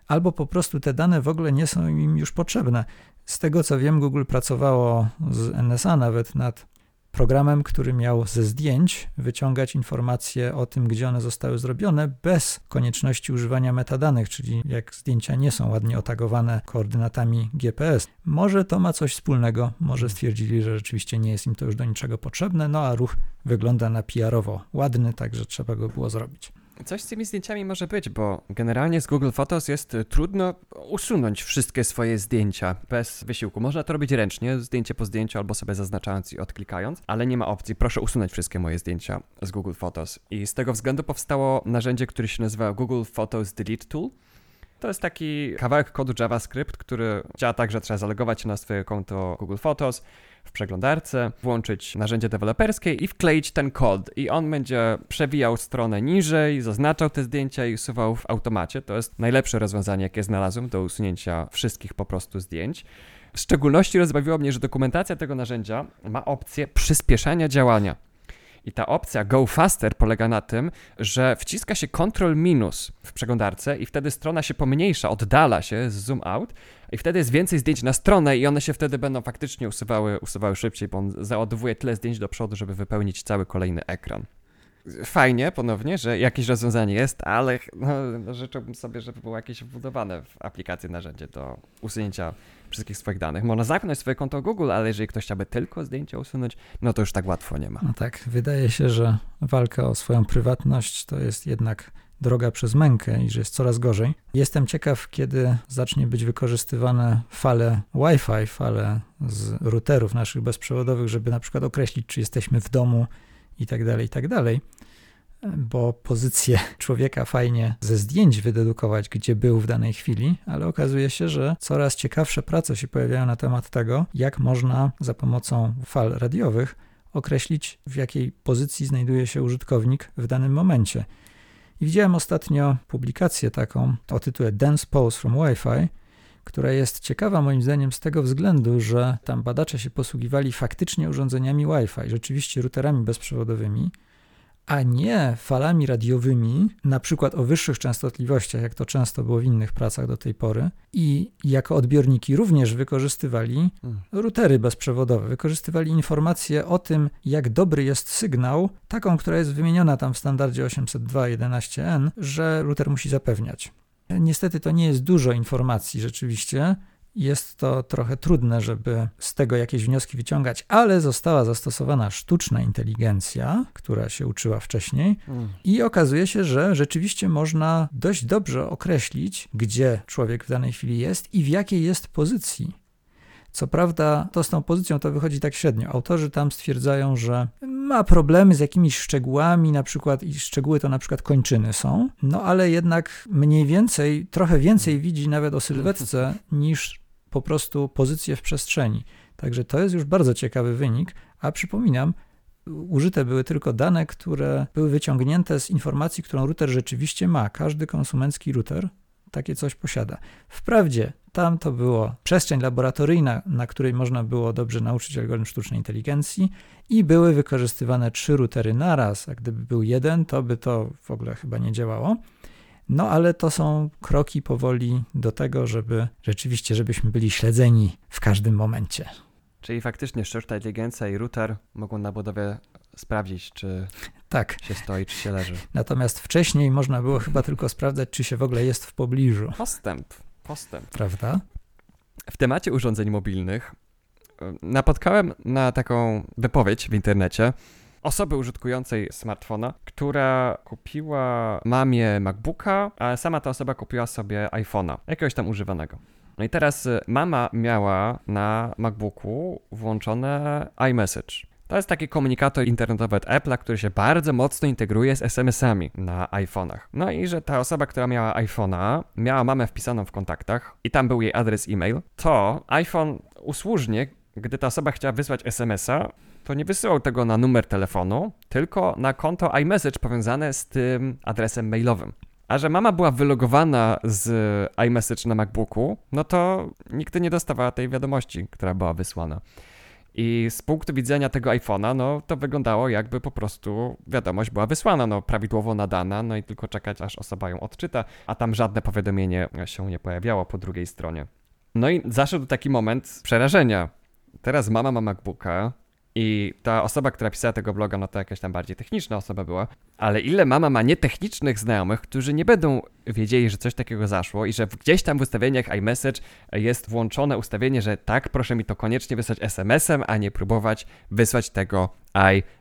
albo po prostu te dane w ogóle nie są im już potrzebne. Z tego co wiem, Google pracowało z NSA nawet nad programem, który miał ze zdjęć wyciągać informacje o tym, gdzie one zostały zrobione, bez konieczności używania metadanych, czyli jak zdjęcia nie są ładnie otagowane koordynatami GPS. Może to ma coś wspólnego, może stwierdzili, że rzeczywiście nie jest im to już do niczego potrzebne, no a ruch wygląda na PR-owo ładny, także trzeba go było zrobić. Coś z tymi zdjęciami może być, bo generalnie z Google Photos jest trudno usunąć wszystkie swoje zdjęcia bez wysiłku. Można to robić ręcznie, zdjęcie po zdjęciu albo sobie zaznaczając i odklikając, ale nie ma opcji, proszę usunąć wszystkie moje zdjęcia z Google Photos. I z tego względu powstało narzędzie, które się nazywa Google Photos Delete Tool. To jest taki kawałek kodu JavaScript, który działa tak, że trzeba zalogować się na swoje konto Google Photos w przeglądarce, włączyć narzędzie deweloperskie i wkleić ten kod. I on będzie przewijał stronę niżej, zaznaczał te zdjęcia i usuwał w automacie. To jest najlepsze rozwiązanie, jakie znalazłem do usunięcia wszystkich po prostu zdjęć. W szczególności rozbawiło mnie, że dokumentacja tego narzędzia ma opcję przyspieszania działania. I ta opcja Go Faster polega na tym, że wciska się Ctrl minus w przeglądarce i wtedy strona się pomniejsza, oddala się z zoom out i wtedy jest więcej zdjęć na stronę i one się wtedy będą faktycznie usuwały szybciej, bo on załadowuje tyle zdjęć do przodu, żeby wypełnić cały kolejny ekran. Fajnie ponownie, że jakieś rozwiązanie jest, ale życzyłbym sobie, żeby było jakieś wbudowane w aplikację narzędzie do usunięcia wszystkich swoich danych. Można zamknąć swoje konto Google, ale jeżeli ktoś chciałby tylko zdjęcia usunąć, no to już tak łatwo nie ma. No tak, wydaje się, że walka o swoją prywatność to jest jednak droga przez mękę i że jest coraz gorzej. Jestem ciekaw, kiedy zacznie być wykorzystywane fale Wi-Fi, fale z routerów naszych bezprzewodowych, żeby na przykład określić, czy jesteśmy w domu, i tak dalej, bo pozycję człowieka fajnie ze zdjęć wydedukować, gdzie był w danej chwili, ale okazuje się, że coraz ciekawsze prace się pojawiają na temat tego, jak można za pomocą fal radiowych określić, w jakiej pozycji znajduje się użytkownik w danym momencie. I widziałem ostatnio publikację taką o tytule Dance Pose from Wi-Fi, która jest ciekawa moim zdaniem z tego względu, że tam badacze się posługiwali faktycznie urządzeniami Wi-Fi, rzeczywiście routerami bezprzewodowymi, a nie falami radiowymi, na przykład o wyższych częstotliwościach, jak to często było w innych pracach do tej pory. I jako odbiorniki również wykorzystywali routery bezprzewodowe, wykorzystywali informacje o tym, jak dobry jest sygnał, taką, która jest wymieniona tam w standardzie 802.11n, że router musi zapewniać. Niestety to nie jest dużo informacji rzeczywiście, jest to trochę trudne, żeby z tego jakieś wnioski wyciągać, ale została zastosowana sztuczna inteligencja, która się uczyła wcześniej i okazuje się, że rzeczywiście można dość dobrze określić, gdzie człowiek w danej chwili jest i w jakiej jest pozycji. Co prawda to z tą pozycją to wychodzi tak średnio. Autorzy tam stwierdzają, że ma problemy z jakimiś szczegółami na przykład i szczegóły to na przykład kończyny są, no ale jednak mniej więcej, trochę więcej widzi nawet o sylwetce niż po prostu pozycję w przestrzeni. Także to jest już bardzo ciekawy wynik, a przypominam, użyte były tylko dane, które były wyciągnięte z informacji, którą router rzeczywiście ma. Każdy konsumencki router takie coś posiada. Wprawdzie tam to była przestrzeń laboratoryjna, na której można było dobrze nauczyć algorytm sztucznej inteligencji i były wykorzystywane 3 routery naraz, a gdyby był jeden, to by to w ogóle chyba nie działało. No ale to są kroki powoli do tego, żeby rzeczywiście, żebyśmy byli śledzeni w każdym momencie. Czyli faktycznie sztuczna inteligencja i router mogą na budowie sprawdzić, czy tak się stoi, czy się leży. Natomiast wcześniej można było chyba tylko sprawdzać, czy się w ogóle jest w pobliżu. Postęp. Prawda? W temacie urządzeń mobilnych napotkałem na taką wypowiedź w internecie osoby użytkującej smartfona, która kupiła mamie MacBooka, a sama ta osoba kupiła sobie iPhone'a, jakiegoś tam używanego. No i teraz mama miała na MacBooku włączone iMessage. To jest taki komunikator internetowy od Apple'a, który się bardzo mocno integruje z SMS-ami na iPhone'ach. No i że ta osoba, która miała iPhone'a, miała mamę wpisaną w kontaktach i tam był jej adres e-mail, to iPhone usłużnie, gdy ta osoba chciała wysłać SMS-a, to nie wysyłał tego na numer telefonu, tylko na konto iMessage powiązane z tym adresem mailowym. A że mama była wylogowana z iMessage na MacBooku, no to nigdy nie dostawała tej wiadomości, która była wysłana. I z punktu widzenia tego iPhone'a, no to wyglądało jakby po prostu wiadomość była wysłana, no prawidłowo nadana, no i tylko czekać, aż osoba ją odczyta, a tam żadne powiadomienie się nie pojawiało po drugiej stronie. No i zaszedł taki moment przerażenia. Teraz mama ma MacBooka i ta osoba, która pisała tego bloga, no to jakaś tam bardziej techniczna osoba była, ale ile mama ma nietechnicznych znajomych, którzy nie będą wiedzieli, że coś takiego zaszło i że gdzieś tam w ustawieniach iMessage jest włączone ustawienie, że tak, proszę mi to koniecznie wysłać SMS-em, a nie próbować wysłać tego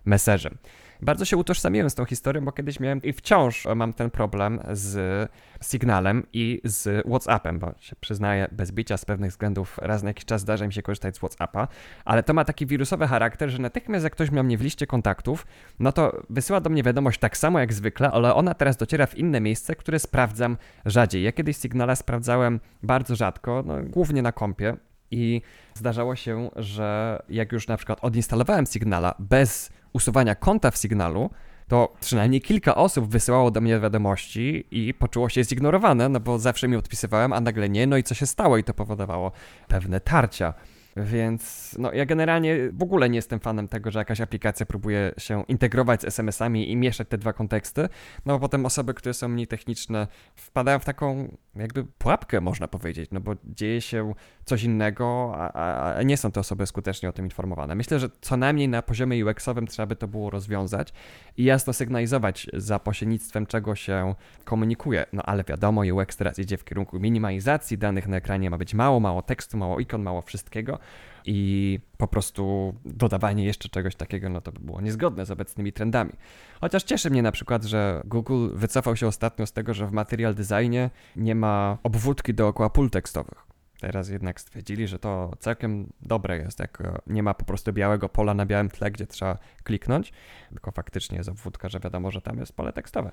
iMessage'em. Bardzo się utożsamiłem z tą historią, bo kiedyś miałem i wciąż mam ten problem z Signalem i z WhatsAppem, bo się przyznaję bez bicia z pewnych względów raz na jakiś czas zdarza mi się korzystać z WhatsAppa, ale to ma taki wirusowy charakter, że natychmiast jak ktoś miał mnie w liście kontaktów, no to wysyła do mnie wiadomość tak samo jak zwykle, ale ona teraz dociera w inne miejsce, które sprawdzam rzadziej. Ja kiedyś Signala sprawdzałem bardzo rzadko, no, głównie na kompie i zdarzało się, że jak już na przykład odinstalowałem Signala bez usuwania konta w Signalu, to przynajmniej kilka osób wysyłało do mnie wiadomości i poczuło się zignorowane, no bo zawsze mi odpisywałem, a nagle nie, no i co się stało i to powodowało pewne tarcia. Więc no ja generalnie w ogóle nie jestem fanem tego, że jakaś aplikacja próbuje się integrować z SMS-ami i mieszać te dwa konteksty, no bo potem osoby, które są mniej techniczne wpadają w taką jakby pułapkę, można powiedzieć, no bo dzieje się coś innego, a nie są te osoby skutecznie o tym informowane. Myślę, że co najmniej na poziomie UX-owym trzeba by to było rozwiązać i jasno sygnalizować za pośrednictwem czego się komunikuje, no ale wiadomo, UX teraz idzie w kierunku minimalizacji danych na ekranie, ma być mało tekstu, mało ikon, mało wszystkiego, i po prostu dodawanie jeszcze czegoś takiego, no to by było niezgodne z obecnymi trendami. Chociaż cieszy mnie na przykład, że Google wycofał się ostatnio z tego, że w material designie nie ma obwódki dookoła pól tekstowych. Teraz jednak stwierdzili, że to całkiem dobre jest, jak nie ma po prostu białego pola na białym tle, gdzie trzeba kliknąć, tylko faktycznie jest obwódka, że wiadomo, że tam jest pole tekstowe.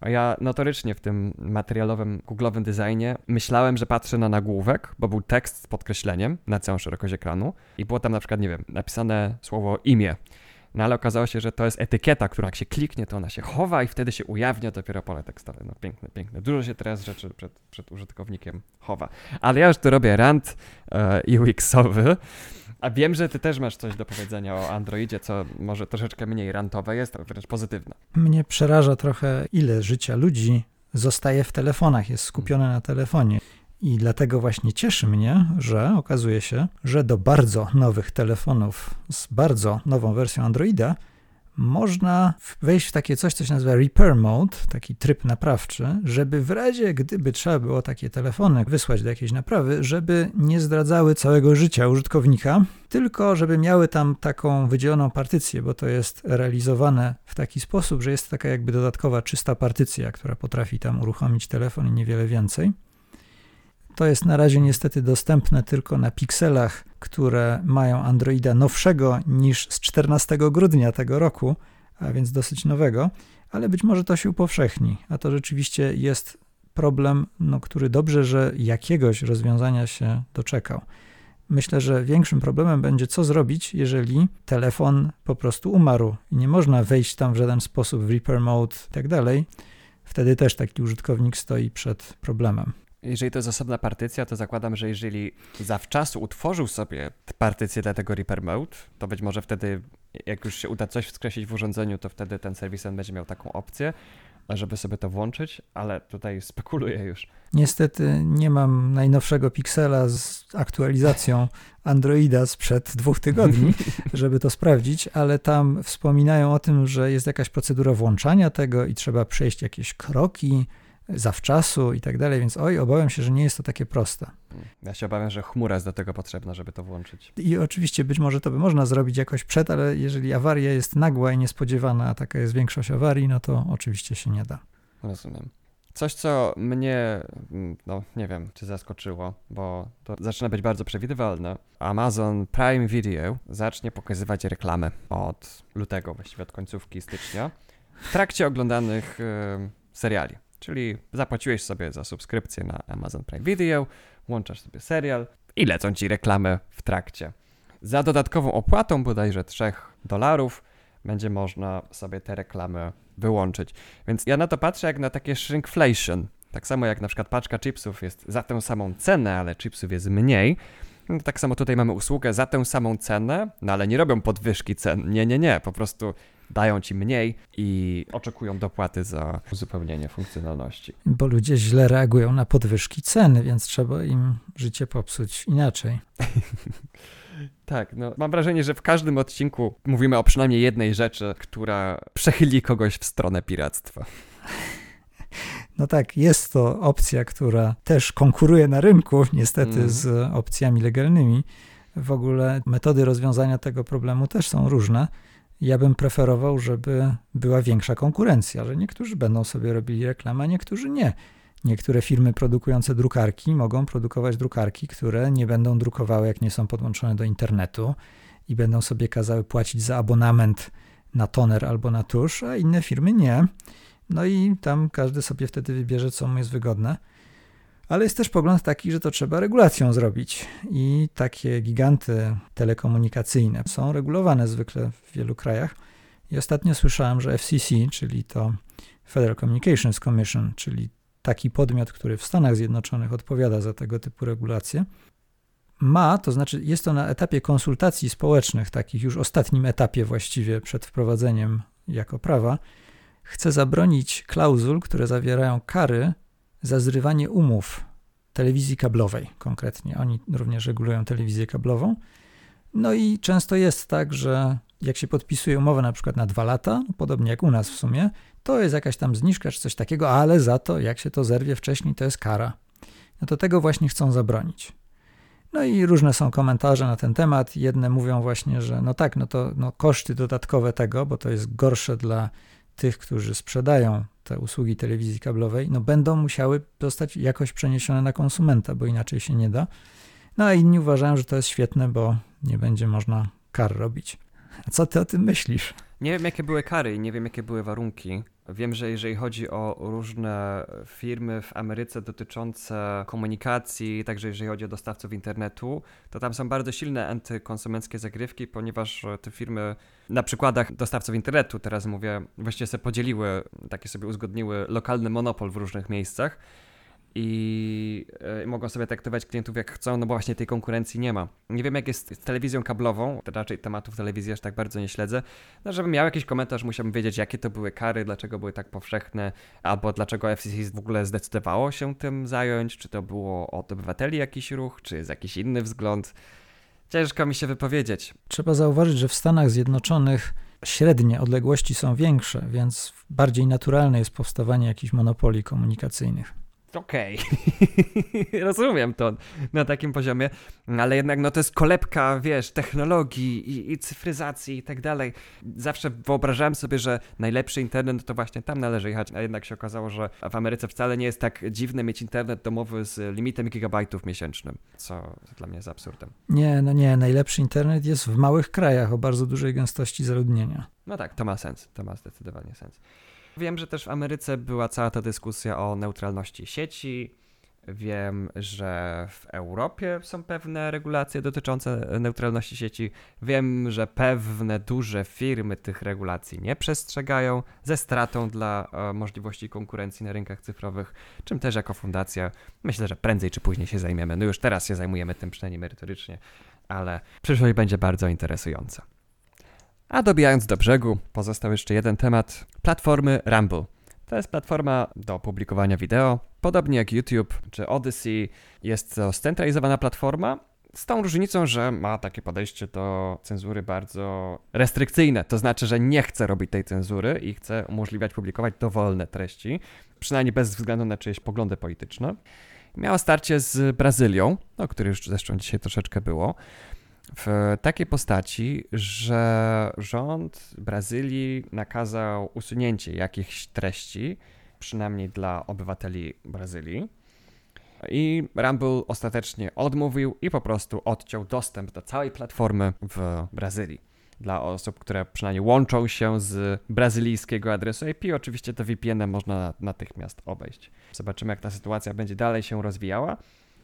A ja notorycznie w tym materialowym, google'owym designie myślałem, że patrzę na nagłówek, bo był tekst z podkreśleniem na całą szerokość ekranu i było tam na przykład, nie wiem, napisane słowo imię. No ale okazało się, że to jest etykieta, która jak się kliknie, to ona się chowa i wtedy się ujawnia dopiero pole tekstowe. No piękne. Dużo się teraz rzeczy przed użytkownikiem chowa. Ale ja już tu robię rant UX-owy. A wiem, że ty też masz coś do powiedzenia o Androidzie, co może troszeczkę mniej rantowe jest, wręcz pozytywne. Mnie przeraża trochę, ile życia ludzi zostaje w telefonach, jest skupione na telefonie. I dlatego właśnie cieszy mnie, że okazuje się, że do bardzo nowych telefonów z bardzo nową wersją Androida można wejść w takie coś, co się nazywa repair mode, taki tryb naprawczy, żeby w razie, gdyby trzeba było takie telefony wysłać do jakiejś naprawy, żeby nie zdradzały całego życia użytkownika, tylko żeby miały tam taką wydzieloną partycję, bo to jest realizowane w taki sposób, że jest taka jakby dodatkowa czysta partycja, która potrafi tam uruchomić telefon i niewiele więcej. To jest na razie niestety dostępne tylko na pikselach, które mają Androida nowszego niż z 14 grudnia tego roku, a więc dosyć nowego, ale być może to się upowszechni, a to rzeczywiście jest problem, no, który dobrze, że jakiegoś rozwiązania się doczekał. Myślę, że większym problemem będzie co zrobić, jeżeli telefon po prostu umarł i nie można wejść tam w żaden sposób w repair mode i tak dalej. Wtedy też taki użytkownik stoi przed problemem. Jeżeli to jest osobna partycja, to zakładam, że jeżeli zawczasu utworzył sobie partycję dla tego Reaper Mode, to być może wtedy, jak już się uda coś wskreślić w urządzeniu, to wtedy ten serwis będzie miał taką opcję, żeby sobie to włączyć, ale tutaj spekuluję już. Niestety nie mam najnowszego Pixela z aktualizacją Androida sprzed 2 tygodni, żeby to sprawdzić, ale tam wspominają o tym, że jest jakaś procedura włączania tego i trzeba przejść jakieś kroki zawczasu i tak dalej, więc obawiam się, że nie jest to takie proste. Ja się obawiam, że chmura jest do tego potrzebna, żeby to włączyć. I oczywiście być może to by można zrobić jakoś przed, ale jeżeli awaria jest nagła i niespodziewana, a taka jest większość awarii, no to oczywiście się nie da. Rozumiem. Coś, co mnie, nie wiem, czy zaskoczyło, bo to zaczyna być bardzo przewidywalne. Amazon Prime Video zacznie pokazywać reklamy od lutego, właściwie od końcówki stycznia, w trakcie oglądanych seriali. Czyli zapłaciłeś sobie za subskrypcję na Amazon Prime Video, włączasz sobie serial i lecą ci reklamy w trakcie. Za dodatkową opłatą bodajże $3 będzie można sobie te reklamy wyłączyć. Więc ja na to patrzę jak na takie shrinkflation. Tak samo jak na przykład paczka chipsów jest za tę samą cenę, ale chipsów jest mniej. No, tak samo tutaj mamy usługę za tę samą cenę, no ale nie robią podwyżki cen. Nie. Po prostu dają ci mniej i oczekują dopłaty za uzupełnienie funkcjonalności. Bo ludzie źle reagują na podwyżki ceny, więc trzeba im życie popsuć inaczej. Tak, mam wrażenie, że w każdym odcinku mówimy o przynajmniej jednej rzeczy, która przechyli kogoś w stronę piractwa. No tak, jest to opcja, która też konkuruje na rynku niestety z opcjami legalnymi. W ogóle metody rozwiązania tego problemu też są różne. Ja bym preferował, żeby była większa konkurencja, że niektórzy będą sobie robili reklamę, a niektórzy nie. Niektóre firmy produkujące drukarki mogą produkować drukarki, które nie będą drukowały, jak nie są podłączone do internetu i będą sobie kazały płacić za abonament na toner albo na tusz, a inne firmy nie. No i tam każdy sobie wtedy wybierze, co mu jest wygodne. Ale jest też pogląd taki, że to trzeba regulacją zrobić i takie giganty telekomunikacyjne są regulowane zwykle w wielu krajach i ostatnio słyszałem, że FCC, czyli to Federal Communications Commission, czyli taki podmiot, który w Stanach Zjednoczonych odpowiada za tego typu regulacje, to znaczy jest to na etapie konsultacji społecznych, takich już ostatnim etapie właściwie przed wprowadzeniem jako prawa, chce zabronić klauzul, które zawierają kary za zrywanie umów telewizji kablowej konkretnie. Oni również regulują telewizję kablową. No i często jest tak, że jak się podpisuje umowę na przykład na 2 lata, podobnie jak u nas w sumie, to jest jakaś tam zniżka czy coś takiego, ale za to, jak się to zerwie wcześniej, to jest kara. No to tego właśnie chcą zabronić. No i różne są komentarze na ten temat. Jedne mówią właśnie, że koszty dodatkowe tego, bo to jest gorsze dla tych, którzy sprzedają te usługi telewizji kablowej, będą musiały zostać jakoś przeniesione na konsumenta, bo inaczej się nie da. No a inni uważają, że to jest świetne, bo nie będzie można kar robić. A co ty o tym myślisz? Nie wiem, jakie były kary i nie wiem, jakie były warunki. Wiem, że jeżeli chodzi o różne firmy w Ameryce dotyczące komunikacji, także jeżeli chodzi o dostawców internetu, to tam są bardzo silne antykonsumenckie zagrywki, ponieważ te firmy na przykładach dostawców internetu, teraz mówię, właściwie sobie podzieliły, uzgodniły lokalny monopol w różnych miejscach i mogą sobie traktować klientów jak chcą, bo właśnie tej konkurencji nie ma. Nie wiem, jak jest z telewizją kablową, raczej tematów telewizji aż tak bardzo nie śledzę. Żebym miał jakiś komentarz, musiałbym wiedzieć, jakie to były kary, dlaczego były tak powszechne, albo dlaczego FCC w ogóle zdecydowało się tym zająć, czy to było od obywateli jakiś ruch, czy jest jakiś inny wzgląd. Ciężko mi się wypowiedzieć. Trzeba zauważyć, że w Stanach Zjednoczonych średnie odległości są większe, więc bardziej naturalne jest powstawanie jakichś monopolii komunikacyjnych. Okej. Rozumiem to na takim poziomie, ale jednak to jest kolebka, technologii i cyfryzacji i tak dalej. Zawsze wyobrażałem sobie, że najlepszy internet to właśnie tam należy jechać, a jednak się okazało, że w Ameryce wcale nie jest tak dziwne mieć internet domowy z limitem gigabajtów miesięcznym, co dla mnie jest absurdem. Nie, najlepszy internet jest w małych krajach o bardzo dużej gęstości zaludnienia. To ma sens, to ma zdecydowanie sens. Wiem, że też w Ameryce była cała ta dyskusja o neutralności sieci, Wiem, że w Europie są pewne regulacje dotyczące neutralności sieci. Wiem, że pewne duże firmy tych regulacji nie przestrzegają, ze stratą dla możliwości konkurencji na rynkach cyfrowych, czym też jako fundacja myślę, że prędzej czy później się zajmiemy. No już teraz się zajmujemy tym, przynajmniej merytorycznie, ale przyszłość będzie bardzo interesująca. A dobijając do brzegu, pozostał jeszcze jeden temat platformy Rumble. To jest platforma do publikowania wideo. Podobnie jak YouTube czy Odyssey, jest to scentralizowana platforma z tą różnicą, że ma takie podejście do cenzury bardzo restrykcyjne. To znaczy, że nie chce robić tej cenzury i chce umożliwiać publikować dowolne treści, przynajmniej bez względu na czyjeś poglądy polityczne. Miała starcie z Brazylią, o której już zresztą dzisiaj troszeczkę było, w takiej postaci, że rząd Brazylii nakazał usunięcie jakichś treści, przynajmniej dla obywateli Brazylii. I Rumble ostatecznie odmówił i po prostu odciął dostęp do całej platformy w Brazylii dla osób, które przynajmniej łączą się z brazylijskiego adresu IP. Oczywiście to VPN-em można natychmiast obejść. Zobaczymy, jak ta sytuacja będzie dalej się rozwijała.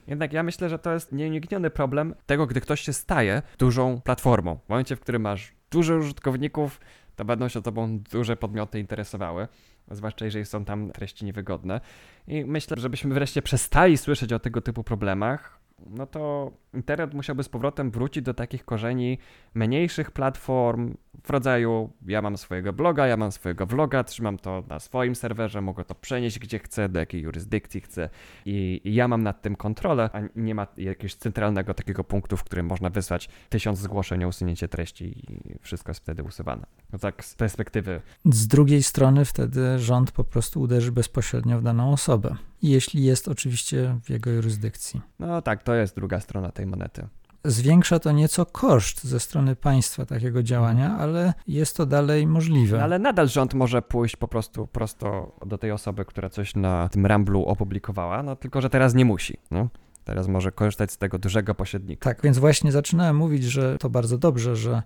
Jednak ja myślę, że to jest nieunikniony problem tego, gdy ktoś się staje dużą platformą. W momencie, w którym masz dużo użytkowników, to będą się tobą duże podmioty interesowały, zwłaszcza jeżeli są tam treści niewygodne. I myślę, żebyśmy wreszcie przestali słyszeć o tego typu problemach, no to internet musiałby z powrotem wrócić do takich korzeni mniejszych platform w rodzaju ja mam swojego bloga, ja mam swojego vloga, trzymam to na swoim serwerze, mogę to przenieść gdzie chcę, do jakiej jurysdykcji chcę i ja mam nad tym kontrolę, a nie ma jakiegoś centralnego takiego punktu, w którym można wysłać 1000 zgłoszeń o usunięcie treści i wszystko jest wtedy usuwane. No tak z perspektywy. Z drugiej strony wtedy rząd po prostu uderzy bezpośrednio w daną osobę, jeśli jest oczywiście w jego jurysdykcji. No tak, to jest druga strona tej monety. Zwiększa to nieco koszt ze strony państwa takiego działania, ale jest to dalej możliwe. No, ale nadal rząd może pójść po prostu prosto do tej osoby, która coś na tym Rumblu opublikowała, no tylko że teraz nie musi. No. Teraz może korzystać z tego dużego pośrednika. Tak, więc właśnie zaczynałem mówić, że to bardzo dobrze, że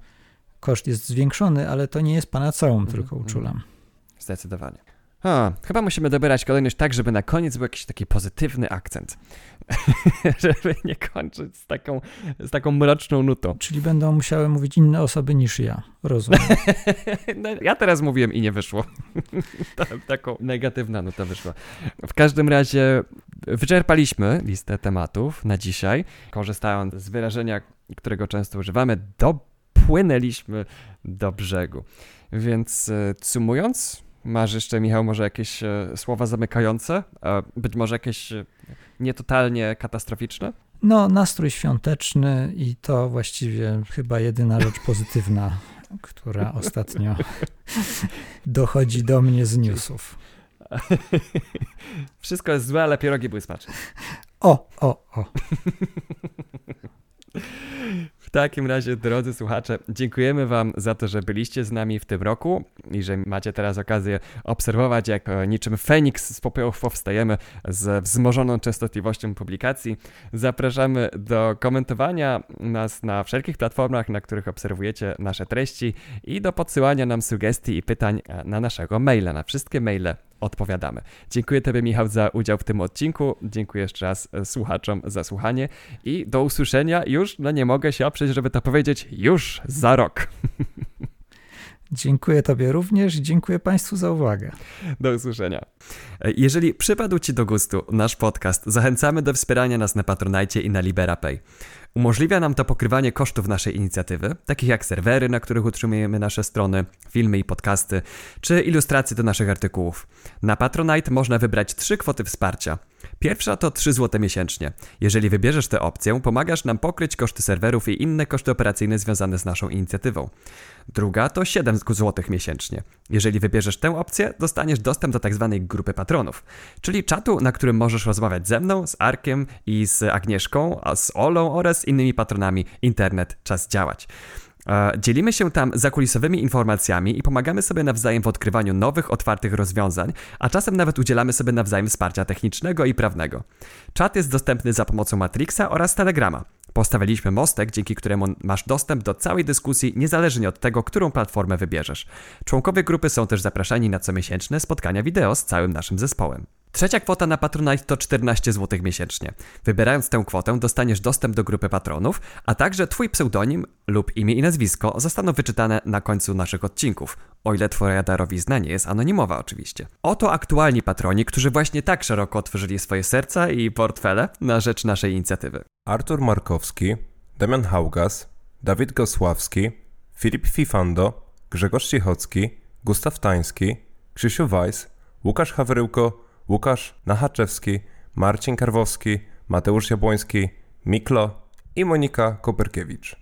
koszt jest zwiększony, ale to nie jest panaceum, tylko uczulam. Zdecydowanie. Chyba musimy dobierać kolejność tak, żeby na koniec był jakiś taki pozytywny akcent, żeby nie kończyć z taką mroczną nutą. Czyli będą musiały mówić inne osoby niż ja, rozumiem. No, ja teraz mówiłem i nie wyszło. Taką negatywna nuta wyszła. W każdym razie wyczerpaliśmy listę tematów na dzisiaj, korzystając z wyrażenia, którego często używamy, dopłynęliśmy do brzegu. Więc sumując, masz jeszcze, Michał, może jakieś słowa zamykające? Być może jakieś nietotalnie katastroficzne? No, nastrój świąteczny i to właściwie chyba jedyna rzecz pozytywna, która ostatnio dochodzi do mnie z newsów. Wszystko jest złe, ale pierogi były smaczne. O. W takim razie, drodzy słuchacze, dziękujemy wam za to, że byliście z nami w tym roku i że macie teraz okazję obserwować, jak niczym Feniks z popiołów powstajemy z wzmożoną częstotliwością publikacji. Zapraszamy do komentowania nas na wszelkich platformach, na których obserwujecie nasze treści i do podsyłania nam sugestii i pytań na naszego maila. Na wszystkie maile odpowiadamy. Dziękuję tobie, Michał, za udział w tym odcinku. Dziękuję jeszcze raz słuchaczom za słuchanie i do usłyszenia już, no nie mogę się oprzeć, żeby to powiedzieć, już za rok. Dziękuję tobie również i dziękuję państwu za uwagę. Do usłyszenia. Jeżeli przypadł ci do gustu nasz podcast, zachęcamy do wspierania nas na Patronite i na LiberaPay. Umożliwia nam to pokrywanie kosztów naszej inicjatywy, takich jak serwery, na których utrzymujemy nasze strony, filmy i podcasty, czy ilustracje do naszych artykułów. Na Patronite można wybrać 3 kwoty wsparcia. Pierwsza to 3 zł miesięcznie. Jeżeli wybierzesz tę opcję, pomagasz nam pokryć koszty serwerów i inne koszty operacyjne związane z naszą inicjatywą. Druga to 7 zł miesięcznie. Jeżeli wybierzesz tę opcję, dostaniesz dostęp do tzw. grupy patronów, czyli czatu, na którym możesz rozmawiać ze mną, z Arkiem i z Agnieszką, a z Olą oraz innymi patronami Internet Czas Działać. Dzielimy się tam zakulisowymi informacjami i pomagamy sobie nawzajem w odkrywaniu nowych, otwartych rozwiązań, a czasem nawet udzielamy sobie nawzajem wsparcia technicznego i prawnego. Czat jest dostępny za pomocą Matrixa oraz Telegrama. Postawiliśmy mostek, dzięki któremu masz dostęp do całej dyskusji, niezależnie od tego, którą platformę wybierzesz. Członkowie grupy są też zapraszani na comiesięczne spotkania wideo z całym naszym zespołem. Trzecia kwota na Patronite to 14 zł miesięcznie. Wybierając tę kwotę dostaniesz dostęp do grupy patronów, a także twój pseudonim lub imię i nazwisko zostaną wyczytane na końcu naszych odcinków, o ile twoja darowizna nie jest anonimowa oczywiście. Oto aktualni patroni, którzy właśnie tak szeroko otworzyli swoje serca i portfele na rzecz naszej inicjatywy. Artur Markowski, Damian Haugas, Dawid Gosławski, Filip Fifando, Grzegorz Cichocki, Gustaw Tański, Krzysiu Weiss, Łukasz Hawryłko, Łukasz Nachaczewski, Marcin Karwowski, Mateusz Jabłoński, Miklo i Monika Koperkiewicz.